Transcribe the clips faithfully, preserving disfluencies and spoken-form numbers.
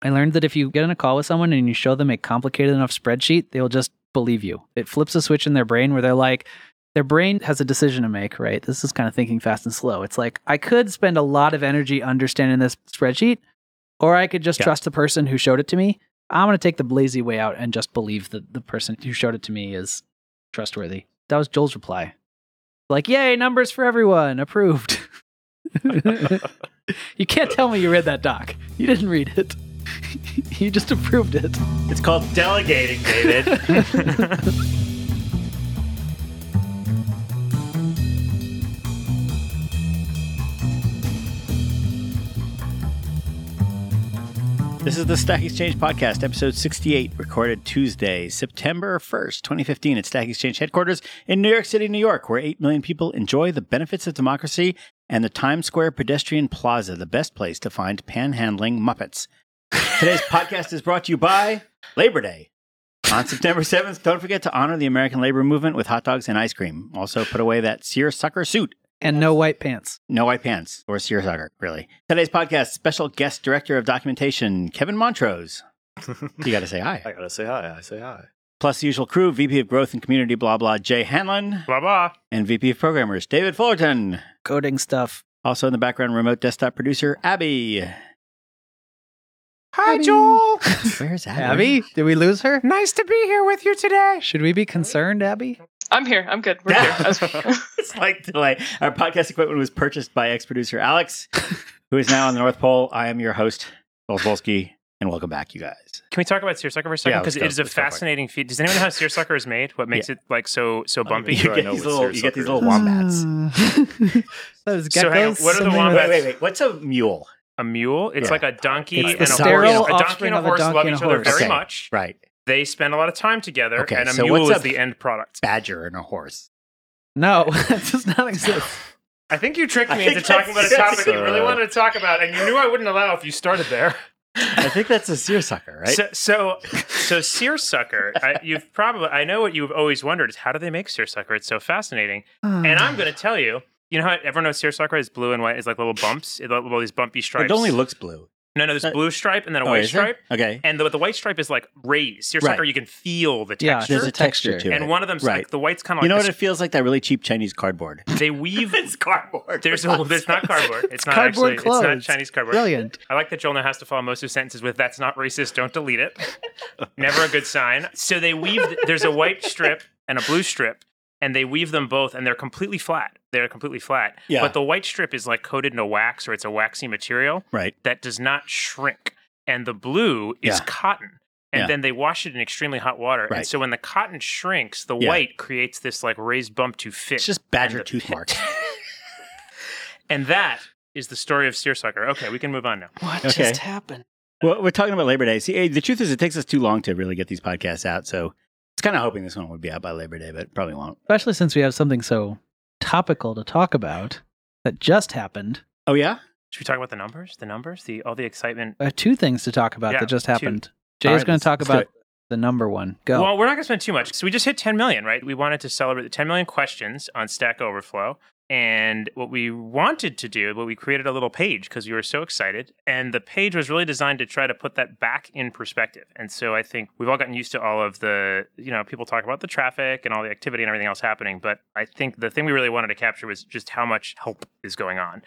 I learned that if you get on a call with someone and you show them a complicated enough spreadsheet, they will just believe you. It flips a switch in their brain where they're like, their brain has a decision to make, right? This is kind of thinking fast and slow. It's like, I could spend a lot of energy understanding this spreadsheet, or I could just yeah. trust the person who showed it to me. I'm going to take the lazy way out and just believe that the person who showed it to me is trustworthy. That was Joel's reply. Like, yay, numbers for everyone, approved. You can't tell me you read that doc. You didn't read it. You just approved it. It's called delegating, David. This is the Stack Exchange Podcast, episode sixty-eight, recorded Tuesday, September first, twenty fifteen, at Stack Exchange headquarters in New York City, New York, where eight million people enjoy the benefits of democracy and the Times Square Pedestrian Plaza, the best place to find panhandling Muppets. Today's podcast is brought to you by Labor Day. On September seventh, don't forget to honor the American labor movement with hot dogs and ice cream. Also, put away that seersucker suit. And no white pants. No white pants or seersucker, really. Today's podcast, special guest director of documentation, Kevin Montrose. You got to say hi. I got to say hi. I say hi. Plus the usual crew, V P of Growth and Community, blah, blah, Jay Hanlon. Blah, blah. And V P of Programmers, David Fullerton. Coding stuff. Also in the background, remote desktop producer, Abby. Hi, Abby. Joel. Where's Abby? Abby, did we lose her? Nice to be here with you today. Should we be concerned, Abby? I'm here. I'm good. We're here. It's like delay. Our podcast equipment was purchased by ex-producer Alex, who is now on the North Pole. I am your host, Wolf Volski, and welcome back, you guys. Can we talk about seersucker for a second? Because yeah, it is a fascinating feat. Does anyone know how seersucker is made? What makes yeah. it like so so bumpy? You, sure get these little, you get these little wombats. Those so hang on. What are the wombats? Wait, wait, wait. What's a mule? A mule? It's yeah. like a donkey it's and a horse. A donkey and a horse love each other very okay. much. Right. They spend a lot of time together, okay, and a so mule is the end product. Badger and a horse. No, that does not exist. I think you tricked me into talking about a topic so... you really wanted to talk about, and you knew I wouldn't allow if you started there. I think that's a seersucker, right? So, so, so seersucker. I, you've probably I know what you've always wondered is how do they make seersucker? It's so fascinating, uh, and I'm going to tell you. You know how everyone knows seersucker is blue and white is like little bumps, it, all these bumpy stripes. It only looks blue. No, no, there's a blue stripe and then a oh, white stripe. Okay. And the, the white stripe is like raised. Seersucker, right. You can feel the texture. Yeah, there's a texture to it. And one of them's right. like, the white's kind of like You know this. What it feels like? That really cheap Chinese cardboard. They weave... It's cardboard. There's a, It's not cardboard. It's, it's not cardboard actually... Clothes. It's not Chinese cardboard. Brilliant. I like that Joel now has to follow most of sentences with, that's not racist, don't delete it. Never a good sign. So they weave... There's a white strip and a blue strip. And they weave them both, and they're completely flat. They're completely flat. Yeah. But the white strip is like coated in a wax, or it's a waxy material right. that does not shrink. And the blue is yeah. cotton. And yeah. then they wash it in extremely hot water. Right. And so when the cotton shrinks, the yeah. white creates this like raised bump to fit. It's just badger tooth marks. And that is the story of seersucker. Okay, we can move on now. What okay. just happened? Well, we're talking about Labor Day. See, the truth is it takes us too long to really get these podcasts out, so... I was kind of hoping this one would be out by Labor Day, but probably won't. Especially since we have something so topical to talk about that just happened. Oh, yeah? Should we talk about the numbers? The numbers? the All the excitement? Uh, two things to talk about yeah, that just happened. Two. Jay's right, going to talk about the number one. Go. Well, we're not going to spend too much. So we just hit ten million, right? We wanted to celebrate the ten million questions on Stack Overflow. And what we wanted to do, well, we created a little page because we were so excited. And the page was really designed to try to put that back in perspective. And so I think we've all gotten used to all of the, you know, people talk about the traffic and all the activity and everything else happening. But I think the thing we really wanted to capture was just how much help is going on.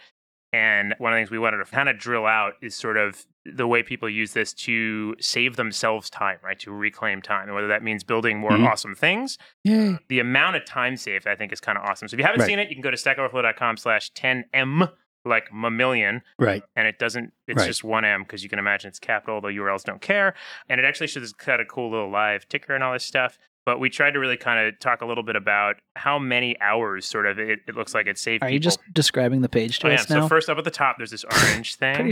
And one of the things we wanted to kind of drill out is sort of the way people use this to save themselves time, right? To reclaim time. And whether that means building more mm-hmm. awesome things, Yay. The amount of time saved, I think, is kind of awesome. So if you haven't right. seen it, you can go to stack overflow dot com slash ten M, like mammillion. Right. And it doesn't, it's right. just one M because you can imagine it's capital, though U R Ls don't care. And it actually shows kind of cool little live ticker and all this stuff. But we tried to really kind of talk a little bit about how many hours sort of it, it looks like it saved Are people. You just describing the page to oh, us yeah. now? So first up at the top, there's this orange thing.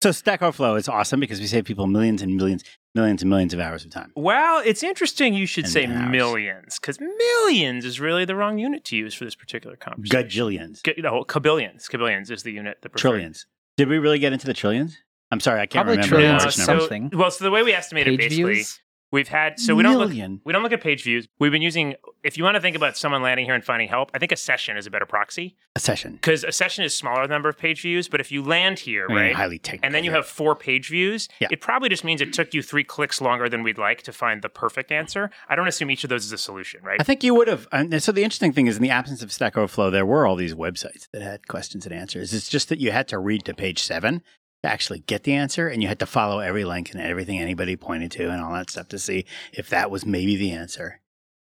So Stack Overflow is awesome because we save people millions and millions, millions and millions of hours of time. Well, it's interesting you should and say millions because millions is really the wrong unit to use for this particular conversation. Gajillions. G- no, cabillions. Cabillions is the unit. The trillions. Did we really get into the trillions? I'm sorry, I can't Probably remember. Probably trillions or something. So, well, so the way we estimate page it basically... Views? We've had, so we don't, look, we don't look at page views. We've been using, if you want to think about someone landing here and finding help, I think a session is a better proxy. A session. Because a session is smaller number of page views, but if you land here, I mean, right, highly technical, and then you have four page views, yeah. it probably just means it took you three clicks longer than we'd like to find the perfect answer. I don't assume each of those is a solution, right? I think you would have. And so the interesting thing is, in the absence of Stack Overflow, there were all these websites that had questions and answers. It's just that you had to read to page seven to actually get the answer, and you had to follow every link and everything anybody pointed to and all that stuff to see if that was maybe the answer.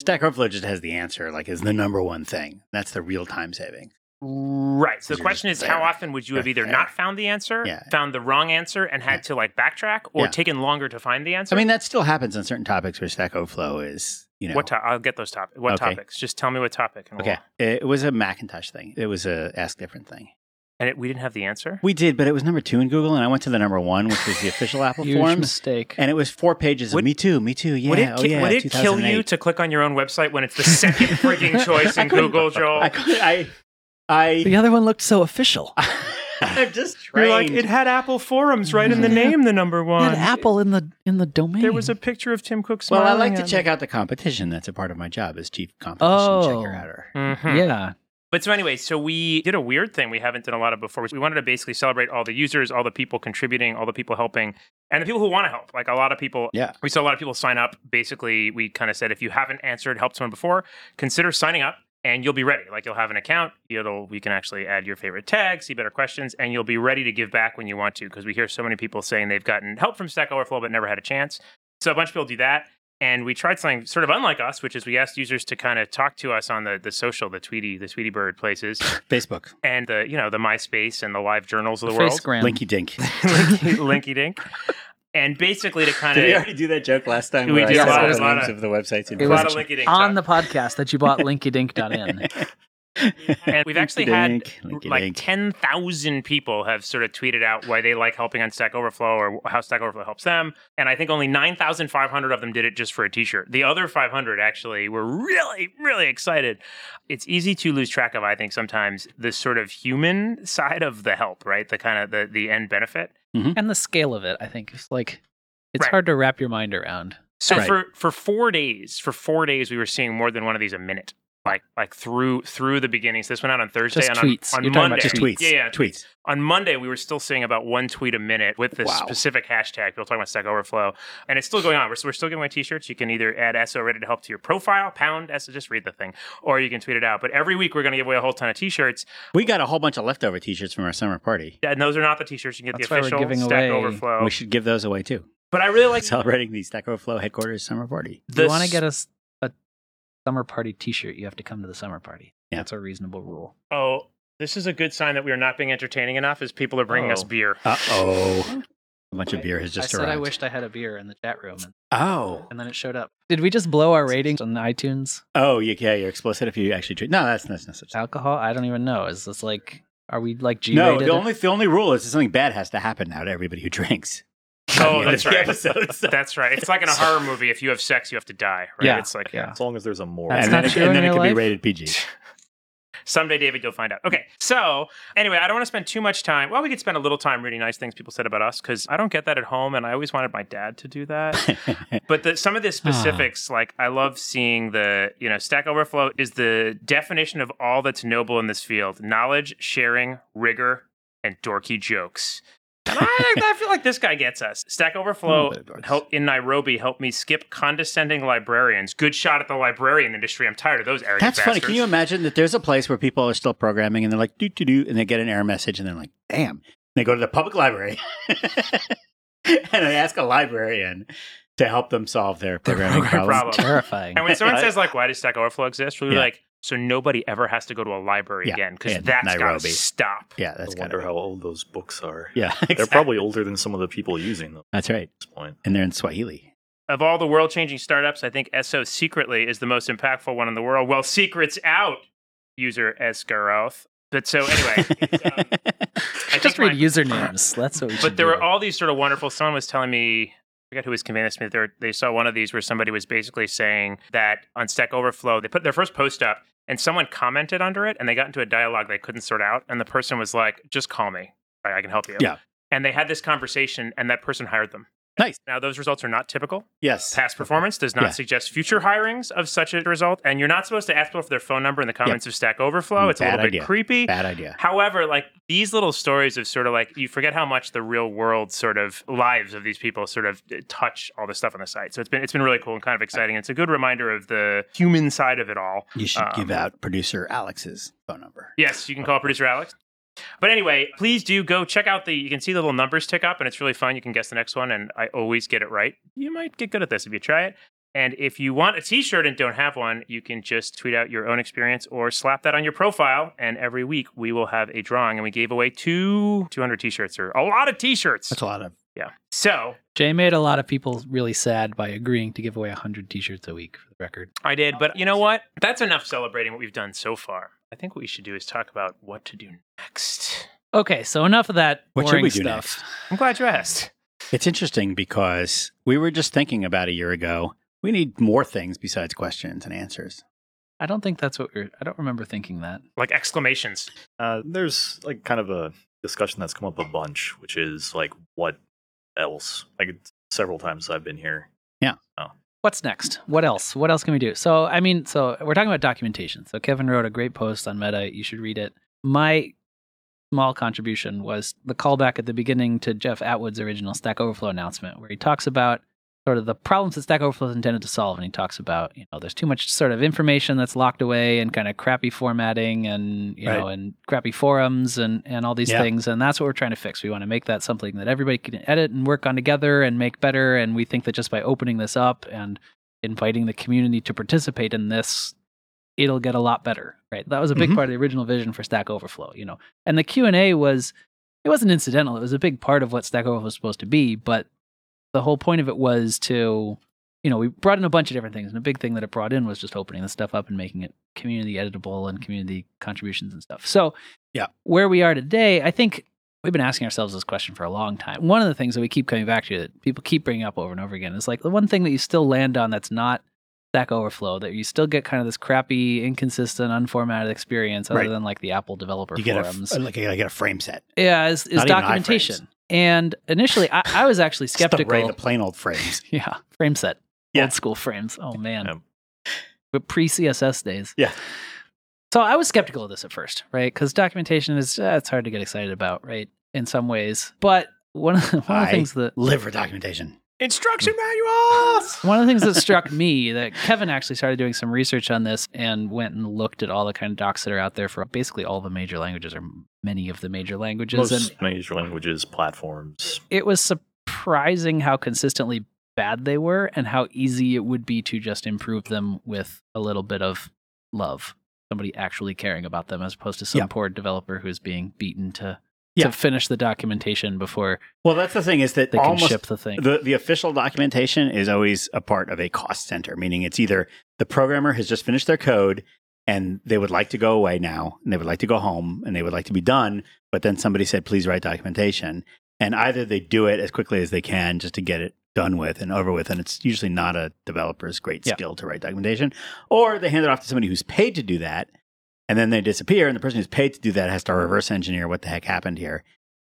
Stack Overflow just has the answer, like, is the number one thing. That's the real time saving. Right. So the question is, there. how often would you have either there. not found the answer, yeah. found the wrong answer, and had yeah. to like backtrack, or yeah. taken longer to find the answer? I mean, that still happens on certain topics where Stack Overflow is, you know. What to- I'll get those topics. What okay. topics? Just tell me what topic. And okay. We'll... It was a Macintosh thing. It was a Ask Different thing. And it, we didn't have the answer? We did, but it was number two in Google, and I went to the number one, which was the official Apple Huge forms. Huge mistake. And it was four pages would, of me too, me too, yeah, would it, oh yeah, Would it kill you to click on your own website when it's the second freaking choice in Google, Joel? I, I, I, the other one looked so official. I'm just trained. You're like, it had Apple forums right in the name, the number one. It had Apple in the in the domain. There was a picture of Tim Cook smiling. Well, I like to check it. out the competition. That's a part of my job as chief competition oh, checker-outer. Mm-hmm. Yeah. But so anyway, so we did a weird thing we haven't done a lot of before. We wanted to basically celebrate all the users, all the people contributing, all the people helping, and the people who want to help. Like a lot of people, yeah. we saw a lot of people sign up. Basically, we kind of said, if you haven't answered, helped someone before, consider signing up and you'll be ready. Like you'll have an account, it'll, you can actually add your favorite tags, see better questions, and you'll be ready to give back when you want to, because we hear so many people saying they've gotten help from Stack Overflow but never had a chance. So a bunch of people do that. And we tried something sort of unlike us, which is we asked users to kind of talk to us on the, the social, the Tweety, the Tweety Bird places. Facebook. And the, you know, the MySpace and the live journals of the, the world. Facegram. Linky Dink. Linky, Linky Dink. And basically to kind of... Did we already do that joke last time? We did a lot, of, lot of, of the websites. It was Linky Dink on the podcast that you bought linkydink dot in. And we've actually had like ten thousand people have sort of tweeted out why they like helping on Stack Overflow or how Stack Overflow helps them. And I think only nine thousand five hundred of them did it just for a t-shirt. The other five hundred actually were really, really excited. It's easy to lose track of, I think, sometimes the sort of human side of the help, right? The kind of the, the end benefit. Mm-hmm. And the scale of it, I think. It's like, it's right. hard to wrap your mind around. So right. for, for four days, for four days, we were seeing more than one of these a minute. Like like through through the beginnings. This went out on Thursday. Just and tweets. On, on You're Monday, talking about just tweets. Yeah, yeah. Tweets. On Monday, we were still seeing about one tweet a minute with this wow. specific hashtag. People talking about Stack Overflow. And it's still going on. We're, we're still giving away t-shirts. You can either add S O Ready to Help to your profile, pound S O, just read the thing, or you can tweet it out. But every week, we're going to give away a whole ton of t-shirts. We got a whole bunch of leftover t-shirts from our summer party. Yeah, and those are not the t-shirts. You can get That's the official Stack away. Overflow. We should give those away, too. But I really like celebrating the Stack Overflow headquarters summer party. The you want to get us... summer party t-shirt, you have to come to the summer party. Yeah. That's a reasonable rule. Oh, this is a good sign that we are not being entertaining enough is people are bringing oh. us beer. Uh-oh. A bunch of beer has just I arrived. I said I wished I had a beer in the chat room. And, oh. And then it showed up. Did we just blow our ratings on iTunes? Oh, yeah, you're explicit if you actually treat. No, that's, that's not such alcohol? I don't even know. Is this like, are we like G-rated? No, the only, the only rule is that something bad has to happen now to everybody who drinks. Oh, that's right. Episode, so. That's right. It's like in a horror movie. If you have sex, you have to die, right? Yeah. It's like, yeah. As long as there's a moral. And then, it, and then it can life? be rated P G. Someday, David, you'll find out. Okay. So anyway, I don't want to spend too much time. Well, we could spend a little time reading nice things people said about us because I don't get that at home. And I always wanted my dad to do that. But the, some of the specifics, like I love seeing the, you know, Stack Overflow is the definition of all that's noble in this field. Knowledge, sharing, rigor, and dorky jokes. And I, I feel like this guy gets us. Stack Overflow help, in Nairobi helped me skip condescending librarians. Good shot at the librarian industry. I'm tired of those arrogant bastards. That's funny. Can you imagine that there's a place where people are still programming and they're like, doo, doo, doo, and they get an error message and they're like, damn. And they go to the public library and they ask a librarian to help them solve their programming the problem. problem. Terrifying. And when someone says, like, why does Stack Overflow exist? We're yeah. like, so nobody ever has to go to a library yeah. again, because yeah, that's got to stop. Yeah, that's I wonder how old those books are. Yeah, exactly. They're probably older than some of the people using them. That's right. At this point. And they're in Swahili. Of all the world-changing startups, I think S O Secretly is the most impactful one in the world. Well, secret's out, user Esgaroth. But so anyway, it's, um, I just read my, usernames. That's what we But there do. were all these sort of wonderful. Someone was telling me. I forget who was convinced me that they saw one of these where somebody was basically saying that on Stack Overflow, they put their first post up and someone commented under it and they got into a dialogue they couldn't sort out. And the person was like, just call me. I, I can help you. Yeah. And they had this conversation and that person hired them. Nice. Now, those results are not typical. Yes. Past performance does not yeah. suggest future hirings of such a result. And you're not supposed to ask people for their phone number in the comments yep. of Stack Overflow. It's Bad a little idea. bit creepy. Bad idea. However, like these little stories of sort of like, you forget how much the real world sort of lives of these people sort of touch all this stuff on the site. So it's been it's been really cool and kind of exciting. It's a good reminder of the human side of it all. You should um, give out producer Alex's phone number. Yes, you can call producer Alex. But anyway, please do go check out the, you can see the little numbers tick up and it's really fun. You can guess the next one and I always get it right. You might get good at this if you try it. And if you want a t-shirt and don't have one, you can just tweet out your own experience or slap that on your profile. And every week we will have a drawing and we gave away two, 200 t-shirts or a lot of t-shirts. That's a lot of. Yeah. So Jay made a lot of people really sad by agreeing to give away one hundred t-shirts a week for the record. I did. But you know what? That's enough celebrating what we've done so far. I think what we should do is talk about what to do next. Okay, so enough of that boring what should we do stuff. Next? I'm glad you asked. It's interesting because we were just thinking about a year ago, we need more things besides questions and answers. I don't think that's what we're, I don't remember thinking that. Like exclamations. Uh, there's like kind of a discussion that's come up a bunch, which is like, what else? Like several times I've been here. Yeah. Oh. What's next? What else? What else can we do? So, I mean, so we're talking about documentation. So Kevin wrote a great post on Meta. You should read it. My small contribution was the callback at the beginning to Jeff Atwood's original Stack Overflow announcement, where he talks about sort of the problems that Stack Overflow is intended to solve. And he talks about, you know, there's too much sort of information that's locked away and kind of crappy formatting and, you right. know, and crappy forums and, and all these yeah. things. And that's what we're trying to fix. We want to make that something that everybody can edit and work on together and make better. And we think that just by opening this up and inviting the community to participate in this, it'll get a lot better, right? That was a big mm-hmm. part of the original vision for Stack Overflow, you know. And the Q and A was, it wasn't incidental. It was a big part of what Stack Overflow was supposed to be, but the whole point of it was to, you know, we brought in a bunch of different things, and a big thing that it brought in was just opening the stuff up and making it community editable and community contributions and stuff. So yeah, where we are today, I think we've been asking ourselves this question for a long time. One of the things that we keep coming back to that people keep bringing up over and over again is like the one thing that you still land on that's not Stack Overflow, that you still get kind of this crappy, inconsistent, unformatted experience other right. than like the Apple developer you forums. Get a, like I get a frame set. Yeah, is, is documentation. And initially, I, I was actually skeptical. Right, the plain old frames. yeah, frame set. Yeah. Old school frames. Oh, man. Um, but pre-C S S days. Yeah. So I was skeptical of this at first, right? Because documentation is, uh, it's hard to get excited about, right? In some ways. But one of the, one of the things that... live for documentation. Instruction manuals! One of the things that struck me, that Kevin actually started doing some research on this and went and looked at all the kind of docs that are out there for basically all the major languages or many of the major languages. Most and major languages, platforms. It was surprising how consistently bad they were and how easy it would be to just improve them with a little bit of love. Somebody actually caring about them as opposed to some yeah. poor developer who's being beaten to... Yeah. to finish the documentation before. Well, that's the thing is that they almost can ship the thing. The, the official documentation is always a part of a cost center, meaning it's either the programmer has just finished their code and they would like to go away now and they would like to go home and they would like to be done. But then somebody said, please write documentation. And either they do it as quickly as they can just to get it done with and over with. And it's usually not a developer's great yeah. skill to write documentation, or they hand it off to somebody who's paid to do that. And then they disappear, and the person who's paid to do that has to reverse engineer what the heck happened here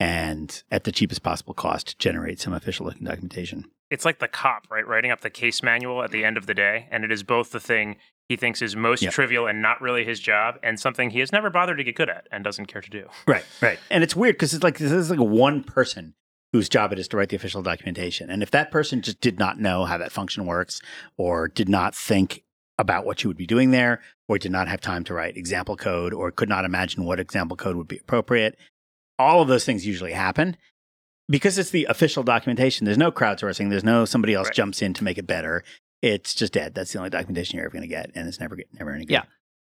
and at the cheapest possible cost generate some official-looking documentation. It's like the cop, right, writing up the case manual at the end of the day, and it is both the thing he thinks is most yep. trivial and not really his job and something he has never bothered to get good at and doesn't care to do. Right, right. And it's weird because it's like this is like one person whose job it is to write the official documentation. And if that person just did not know how that function works or did not think about what you would be doing there, or did not have time to write example code, or could not imagine what example code would be appropriate. All of those things usually happen. Because it's the official documentation, there's no crowdsourcing, there's no somebody else right. jumps in to make it better. It's just dead. That's the only documentation you're ever going to get, and it's never, never any good. Yeah.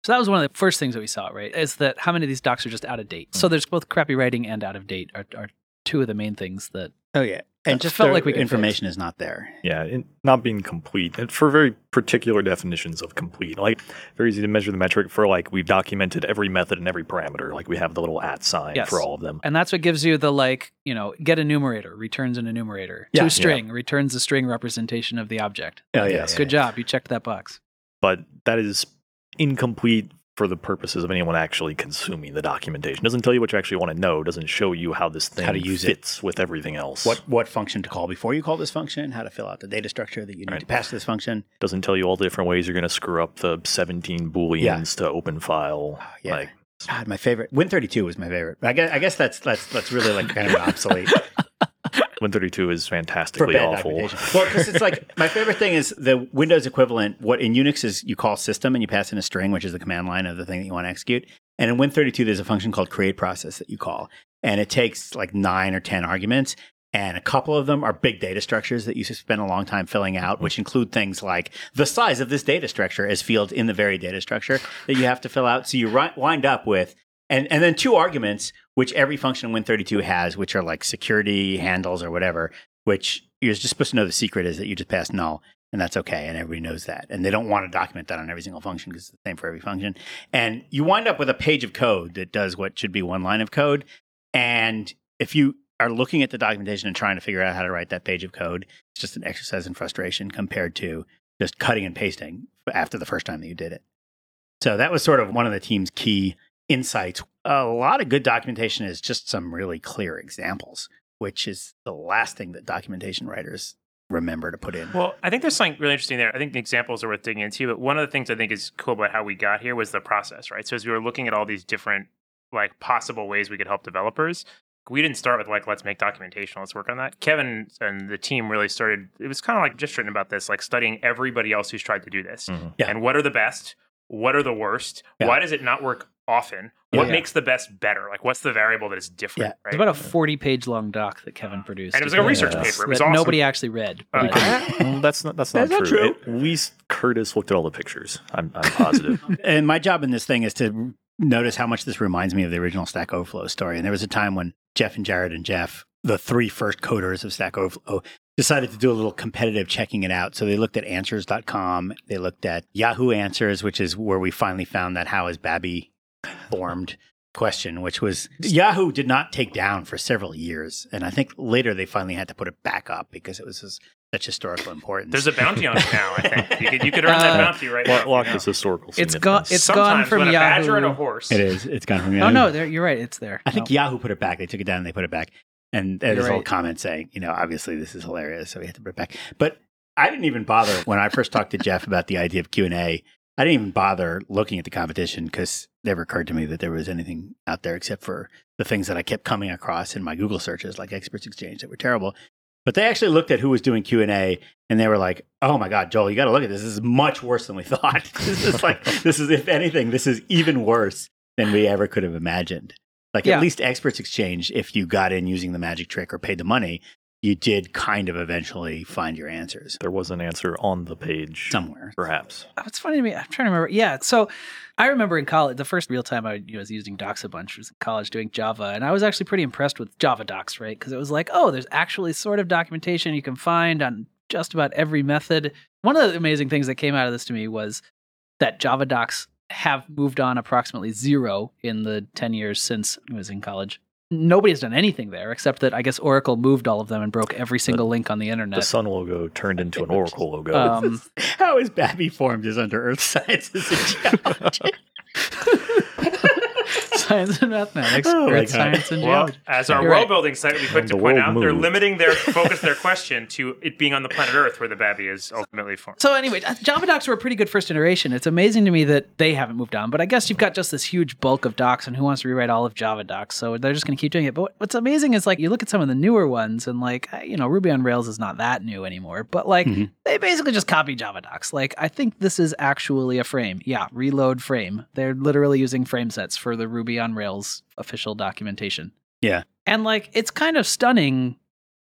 So that was one of the first things that we saw, right, is that how many of these docs are just out of date. Mm-hmm. So there's both crappy writing and out of date are, are two of the main things that... Oh, yeah. And just felt like we could information fix. Is not there. Yeah, it, not being complete. And for very particular definitions of complete. Like, very easy to measure the metric for, like, we've documented every method and every parameter. Like, we have the little at sign yes. for all of them. And that's what gives you the, like, you know, get a numerator, returns an enumerator. Yeah. To string, yeah. returns a string representation of the object. Oh, yeah. Yes. Good yeah, job. Yeah. You checked that box. But that is incomplete for the purposes of anyone actually consuming the documentation. It doesn't tell you what you actually want to know. It doesn't show you how this thing how to use fits it. with everything else. What what function to call before you call this function, how to fill out the data structure that you need right. to pass to this function. Doesn't tell you all the different ways you're going to screw up the seventeen Booleans yeah. to open file. Oh, yeah. Like, God, my favorite. Win thirty-two was my favorite. I guess, I guess that's, that's, that's really like kind of obsolete. Win thirty-two is fantastically awful. Well, because it's like, my favorite thing is the Windows equivalent. What in Unix is you call system and you pass in a string, which is the command line of the thing that you want to execute. And in Win thirty-two, there's a function called create process that you call. And it takes like nine or ten arguments. And a couple of them are big data structures that you spend a long time filling out, which include things like the size of this data structure as fields in the very data structure that you have to fill out. So you ri- wind up with, and, and then two arguments, which every function in Win thirty-two has, which are like security handles or whatever, which you're just supposed to know the secret is that you just pass null. And that's okay. And everybody knows that. And they don't want to document that on every single function because it's the same for every function. And you wind up with a page of code that does what should be one line of code. And if you are looking at the documentation and trying to figure out how to write that page of code, it's just an exercise in frustration compared to just cutting and pasting after the first time that you did it. So that was sort of one of the team's key insights. A lot of good documentation is just some really clear examples, which is the last thing that documentation writers remember to put in. Well, I think there's something really interesting there. I think the examples are worth digging into, but one of the things I think is cool about how we got here was the process, right? So as we were looking at all these different like possible ways we could help developers, we didn't start with like, let's make documentation, let's work on that. Kevin and the team really started, it was kind of like just written about this, like studying everybody else who's tried to do this. Mm-hmm. Yeah. And what are the best? What are the worst? Yeah. Why does it not work often? What yeah. makes the best better? Like, what's the variable that is different? Yeah. Right? It's about a forty-page long doc that Kevin produced. And it was like a research yes. paper. It was that awesome. Nobody actually read. Uh, well, that's not, that's not that's true. Not true. At least Curtis looked at all the pictures. I'm, I'm positive. And my job in this thing is to notice how much this reminds me of the original Stack Overflow story. And there was a time when Jeff and Jared and Jeff, the three first coders of Stack Overflow, decided to do a little competitive checking it out. So they looked at Answers dot com. They looked at Yahoo Answers, which is where we finally found that how is Babby formed question, which was Yahoo did not take down for several years. And I think later they finally had to put it back up because it was just such historical importance. There's a bounty on it now, I think. You could, you could earn uh, that bounty right now. Lock is historical. It's gone. It's Sometimes gone from when Yahoo. A badger and a horse. It is. It's gone from Yahoo. Oh no, you're right. It's there. I think no. Yahoo put it back. They took it down and they put it back. And there's right. a whole comment saying, you know, obviously this is hilarious, so we had to put it back. But I didn't even bother when I first talked to Jeff about the idea of Q and A. I didn't even bother looking at the competition because it never occurred to me that there was anything out there except for the things that I kept coming across in my Google searches, like Experts Exchange, that were terrible. But they actually looked at who was doing Q and A, and they were like, oh my God, Joel, you got to look at this. This is much worse than we thought. This is like, this is, if anything, this is even worse than we ever could have imagined. Like yeah. at least Experts Exchange, if you got in using the magic trick or paid the money, you did kind of eventually find your answers. There was an answer on the page. Somewhere. Perhaps. Oh, it's funny to me. I'm trying to remember. Yeah. So I remember in college, the first real time I was using docs a bunch was in college doing Java. And I was actually pretty impressed with Javadocs, right? Because it was like, oh, there's actually sort of documentation you can find on just about every method. One of the amazing things that came out of this to me was that Javadocs have moved on approximately zero in the ten years since I was in college. Nobody has done anything there except that I guess Oracle moved all of them and broke every single the, link on the internet. The Sun logo turned into an Oracle logo. Um, How is Babby formed is under Earth Sciences and Geology. Science and mathematics. Oh, Earth Science and well, Geology. As our You're world right. building site would be quick to point out, moved. They're limiting their focus, their question to it being on the planet Earth where the Babby is ultimately formed. So anyway, Javadocs were a pretty good first iteration. It's amazing to me that they haven't moved on, but I guess you've got just this huge bulk of docs and who wants to rewrite all of Javadocs? So they're just going to keep doing it. But what's amazing is like you look at some of the newer ones and like, you know, Ruby on Rails is not that new anymore, but like mm-hmm. they basically just copy Javadocs. Like I think this is actually a frame. Yeah. Reload frame. They're literally using frame sets for the Ruby Ruby on Rails official documentation. Yeah. And like, it's kind of stunning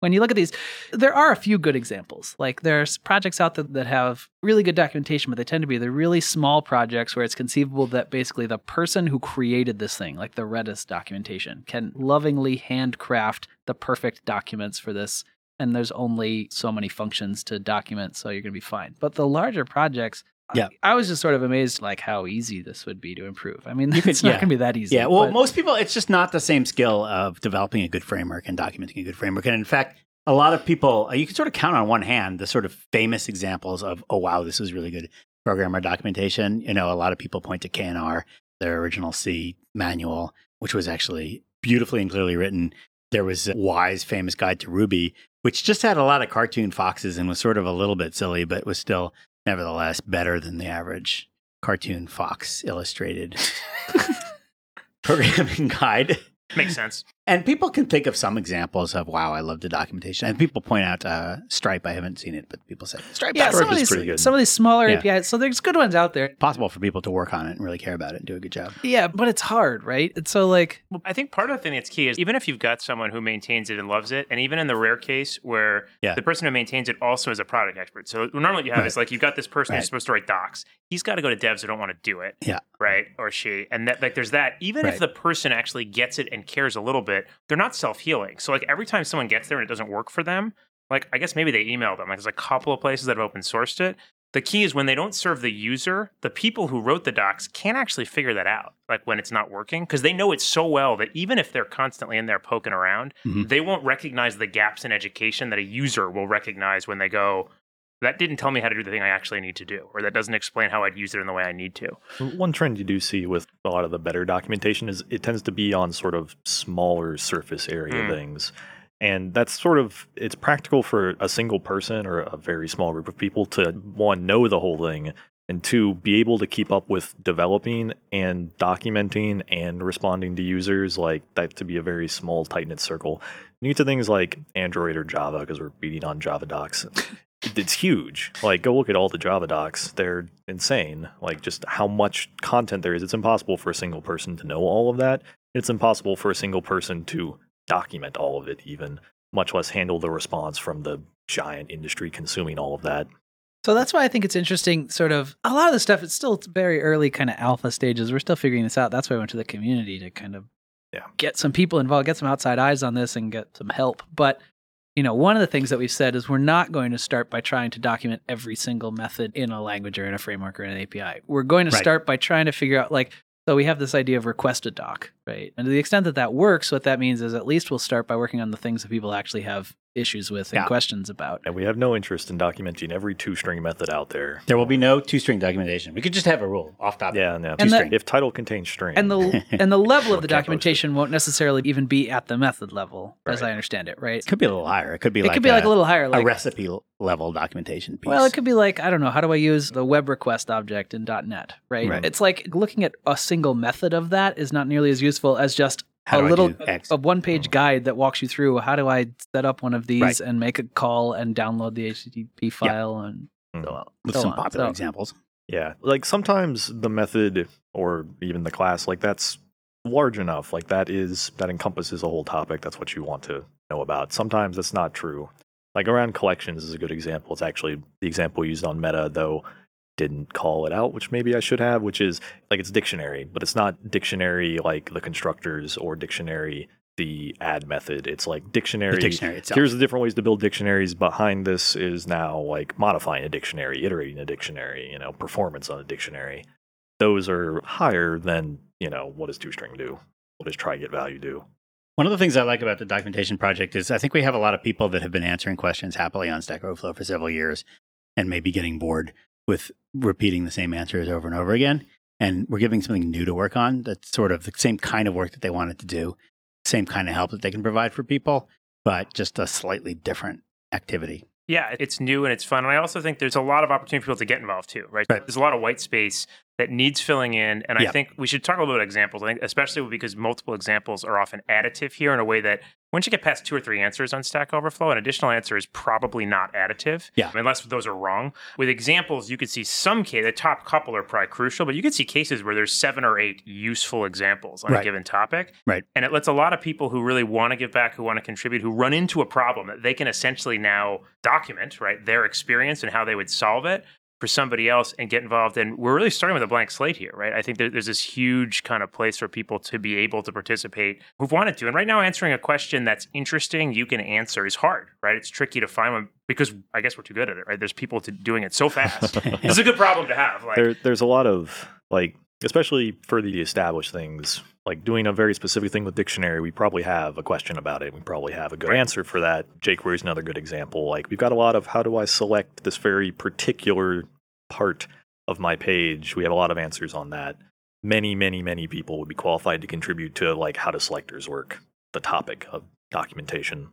when you look at these. There are a few good examples. Like there's projects out there that have really good documentation, but they tend to be the really small projects where it's conceivable that basically the person who created this thing, like the Redis documentation, can lovingly handcraft the perfect documents for this. And there's only so many functions to document, so you're going to be fine. But the larger projects, yeah, I was just sort of amazed like how easy this would be to improve. I mean, it's could, not yeah. going to be that easy. Yeah, well, but most people, it's just not the same skill of developing a good framework and documenting a good framework. And in fact, a lot of people, you can sort of count on one hand the sort of famous examples of, oh, wow, this was really good programmer documentation, you know, a lot of people point to K and R, their original C manual, which was actually beautifully and clearly written. There was a Why's famous guide to Ruby, which just had a lot of cartoon foxes and was sort of a little bit silly, but was still nevertheless better than the average cartoon fox illustrated programming guide. Makes sense. And people can think of some examples of, wow, I love the documentation. And people point out uh, Stripe. I haven't seen it, but people say Stripe. Yeah, some of, these, some of these smaller yeah. A P Is. So there's good ones out there. Possible for people to work on it and really care about it and do a good job. Yeah, but it's hard, right? And so like, well, I think part of the thing that's key is even if you've got someone who maintains it and loves it, and even in the rare case where yeah. the person who maintains it also is a product expert. So normally what you have right. is like, you've got this person right. who's supposed to write docs. He's got to go to devs who don't want to do it. Yeah. Right. Or she. And that like, there's that. Even right. if the person actually gets it and cares a little bit, they're not self-healing. So like every time someone gets there and it doesn't work for them, like I guess maybe they email them. Like there's a couple of places that have open sourced it. The key is when they don't serve the user, the people who wrote the docs can't actually figure that out, like when it's not working, because they know it so well that even if they're constantly in there poking around, mm-hmm. they won't recognize the gaps in education that a user will recognize when they go, that didn't tell me how to do the thing I actually need to do, or that doesn't explain how I'd use it in the way I need to. One trend you do see with a lot of the better documentation is it tends to be on sort of smaller surface area mm. things. And that's sort of, it's practical for a single person or a very small group of people to, one, know the whole thing, and two, be able to keep up with developing and documenting and responding to users, like that to be a very small, tight-knit circle. You get to things like Android or Java, because we're beating on Javadocs. It's huge. Like, go look at all the Javadocs. They're insane. Like, just how much content there is. It's impossible for a single person to know all of that. It's impossible for a single person to document all of it, even, much less handle the response from the giant industry consuming all of that. So that's why I think it's interesting, sort of, a lot of the stuff, it's still very early kind of alpha stages. We're still figuring this out. That's why I went to the community to kind of yeah. get some people involved, get some outside eyes on this and get some help. But you know, one of the things that we've said is we're not going to start by trying to document every single method in a language or in a framework or in an A P I. We're going to right. start by trying to figure out, like, so we have this idea of request a doc, right? And to the extent that that works, what that means is at least we'll start by working on the things that people actually have issues with and yeah. questions about. And we have no interest in documenting every two-string method out there. There will be no two-string documentation. We could just have a rule off topic. Yeah, no. Two-string. If title contains string. And the and the level of the documentation won't necessarily even be at the method level, right. as I understand it, right? It could be a little higher. It could be, it like, could be a, like a little higher. Like, a recipe-level documentation piece. Well, it could be like, I don't know, how do I use the web request object in .NET, right? right? It's like looking at a single method of that is not nearly as useful as just How a little, a, a one-page guide that walks you through how do I set up one of these right. and make a call and download the H T T P file yeah. and mm-hmm. so on. With so some on. popular so, examples. Yeah. Like sometimes the method or even the class, like that's large enough. Like that is, that encompasses a whole topic. That's what you want to know about. Sometimes that's not true. Like around collections is a good example. It's actually the example used on Meta, though didn't call it out, which maybe I should have, which is like it's dictionary, but it's not dictionary like the constructors or dictionary the add method. It's like dictionary, the dictionary itself. Here's the different ways to build dictionaries. Behind this is now like modifying a dictionary, iterating a dictionary, you know, performance on a dictionary. Those are higher than, you know, what does two-string do? What does try get value do? One of the things I like about the documentation project is I think we have a lot of people that have been answering questions happily on Stack Overflow for several years and maybe getting bored with repeating the same answers over and over again. And we're giving something new to work on that's sort of the same kind of work that they wanted to do, same kind of help that they can provide for people, but just a slightly different activity. Yeah, it's new and it's fun. And I also think there's a lot of opportunity for people to get involved too, right? right. There's a lot of white space that needs filling in. And I yeah. think we should talk a little bit about examples, I think, especially because multiple examples are often additive here in a way that once you get past two or three answers on Stack Overflow, an additional answer is probably not additive, yeah. unless those are wrong. With examples, you could see some cases, the top couple are probably crucial, but you could see cases where there's seven or eight useful examples on right. a given topic. Right. And it lets a lot of people who really want to give back, who want to contribute, who run into a problem that they can essentially now document, right, their experience and how they would solve it for somebody else and get involved. And we're really starting with a blank slate here, right? I think there, there's this huge kind of place for people to be able to participate who've wanted to. And right now, answering a question that's interesting, you can answer is hard, right? It's tricky to find one because I guess we're too good at it, right? There's people to doing it so fast. It's a good problem to have. Like, there, there's a lot of, like, especially for the established things, like doing a very specific thing with dictionary, we probably have a question about it. We probably have a good answer for that. jQuery is another good example. Like we've got a lot of how do I select this very particular part of my page. We have a lot of answers on that. Many, many, many people would be qualified to contribute to like how do selectors work, the topic of documentation.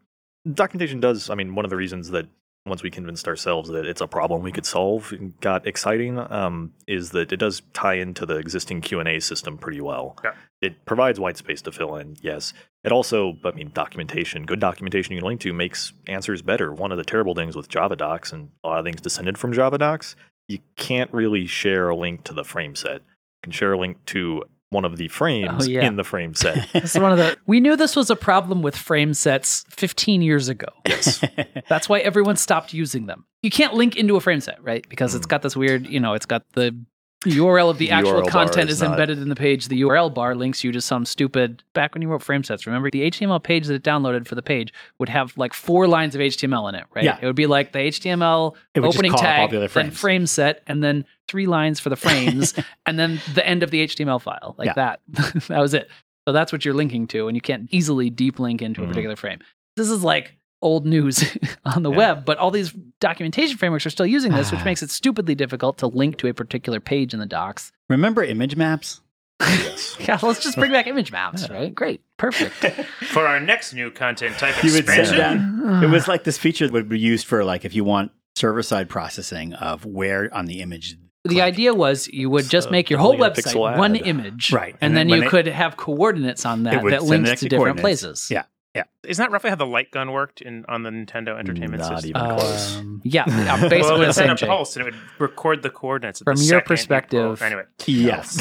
Documentation does, I mean, one of the reasons that once we convinced ourselves that it's a problem we could solve and got exciting um, is that it does tie into the existing Q and A system pretty well. Yeah. It provides white space to fill in, yes. It also, I mean, documentation, good documentation you can link to makes answers better. One of the terrible things with Javadocs and a lot of things descended from Javadocs, you can't really share a link to the frame set. You can share a link to one of the frames oh, yeah. in the frame set. It's one of the, we knew this was a problem with frame sets fifteen years ago. Yes. That's why everyone stopped using them. You can't link into a frame set, right? Because mm. it's got this weird, you know, it's got the U R L of the, the actual U R L content is, is embedded in the page. The U R L bar links you to some stupid, back when you wrote frame sets, remember the H T M L page that it downloaded for the page would have like four lines of H T M L in it, right? Yeah. It would be like the H T M L opening tag, then frame set, and then three lines for the frames, and then the end of the H T M L file, like yeah. that. That was it. So that's what you're linking to, and you can't easily deep link into mm-hmm. a particular frame. This is like old news on the yeah. web, but all these documentation frameworks are still using this, which makes it stupidly difficult to link to a particular page in the docs. Remember image maps? Yes. Yeah, let's just bring back image maps, right? Great. Perfect. For our next new content type you expansion. Would say that. It was like this feature would be used for like if you want server-side processing of where on the image. The click. Idea was you would just so make your whole website one image, right? And, and then, then you it, could have coordinates on that that links to different places. Yeah. Yeah, isn't that roughly how the light gun worked in on the Nintendo Entertainment Not System? Not even close. Um, yeah, yeah, basically well, the same thing. Pulse, and it would record the coordinates at from the your perspective. Anyway, yes,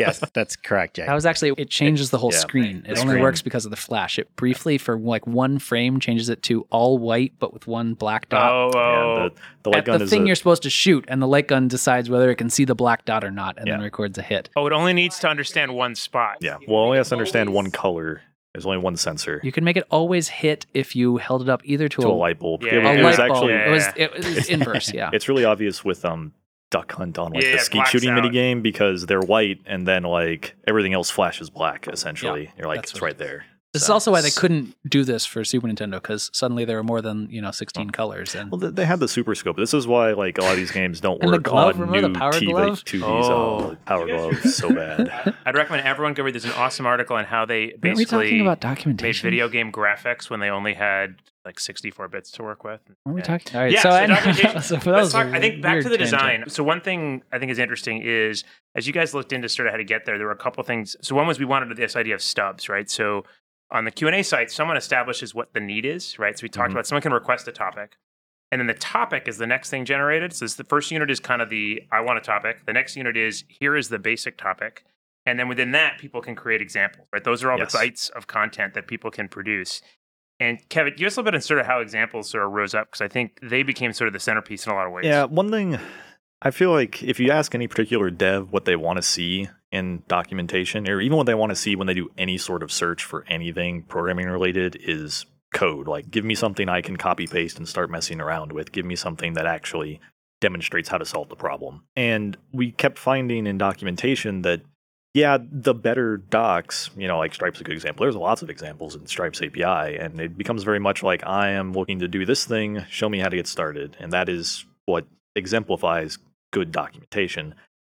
yes, that's correct, Jay. That was actually it changes it, the whole yeah, screen. The it only screen. works because of the flash. It briefly for like one frame changes it to all white, but with one black dot. Oh, oh. The, the light at gun the is thing a... you're supposed to shoot, and the light gun decides whether it can see the black dot or not, and yeah. then records a hit. Oh, it only needs to understand one spot. Yeah, well, it only has to understand one color. There's only one sensor. You can make it always hit if you held it up either to, to a, a light bulb. Yeah, yeah. A it light was actually, bulb. Yeah. It was, it, it was inverse, yeah. It's really obvious with um, Duck Hunt on like yeah, the skeet shooting out. minigame because they're white and then like everything else flashes black, essentially. Yeah, you're like, it's right it there. This so, is also why they couldn't do this for Super Nintendo because suddenly there were more than, you know, sixteen oh. colors. And well, they had the Super Scope. This is why like a lot of these games don't work glove, on new T V, two Ds. Oh, oh Power Glove, so bad. I'd recommend everyone go read. There's an awesome article on how they basically about made video game graphics when they only had like sixty-four bits to work with. What are we talking? All right, yeah, so, so I, know, so let's talk, I think back to the design. Tangent. So one thing I think is interesting is as you guys looked into sort of how to get there, there were a couple things. So one was we wanted this idea of stubs, right? So on the Q and A site, someone establishes what the need is, right? So we talked mm-hmm. about someone can request a topic. And then the topic is the next thing generated. So this, the first unit is kind of the, I want a topic. The next unit is, here is the basic topic. And then within that, people can create examples, right? Those are all yes. the bites of content that people can produce. And Kevin, give us a little bit of sort of how examples sort of rose up, because I think they became sort of the centerpiece in a lot of ways. Yeah, one thing, I feel like if you ask any particular dev what they want to see in documentation, or even what they want to see when they do any sort of search for anything programming related, is code. Like, give me something I can copy paste and start messing around with. Give me something that actually demonstrates how to solve the problem. And we kept finding in documentation that, yeah, the better docs, you know, like Stripe's a good example. There's lots of examples in Stripe's A P I, and it becomes very much like, I am looking to do this thing, show me how to get started. And that is what exemplifies good documentation.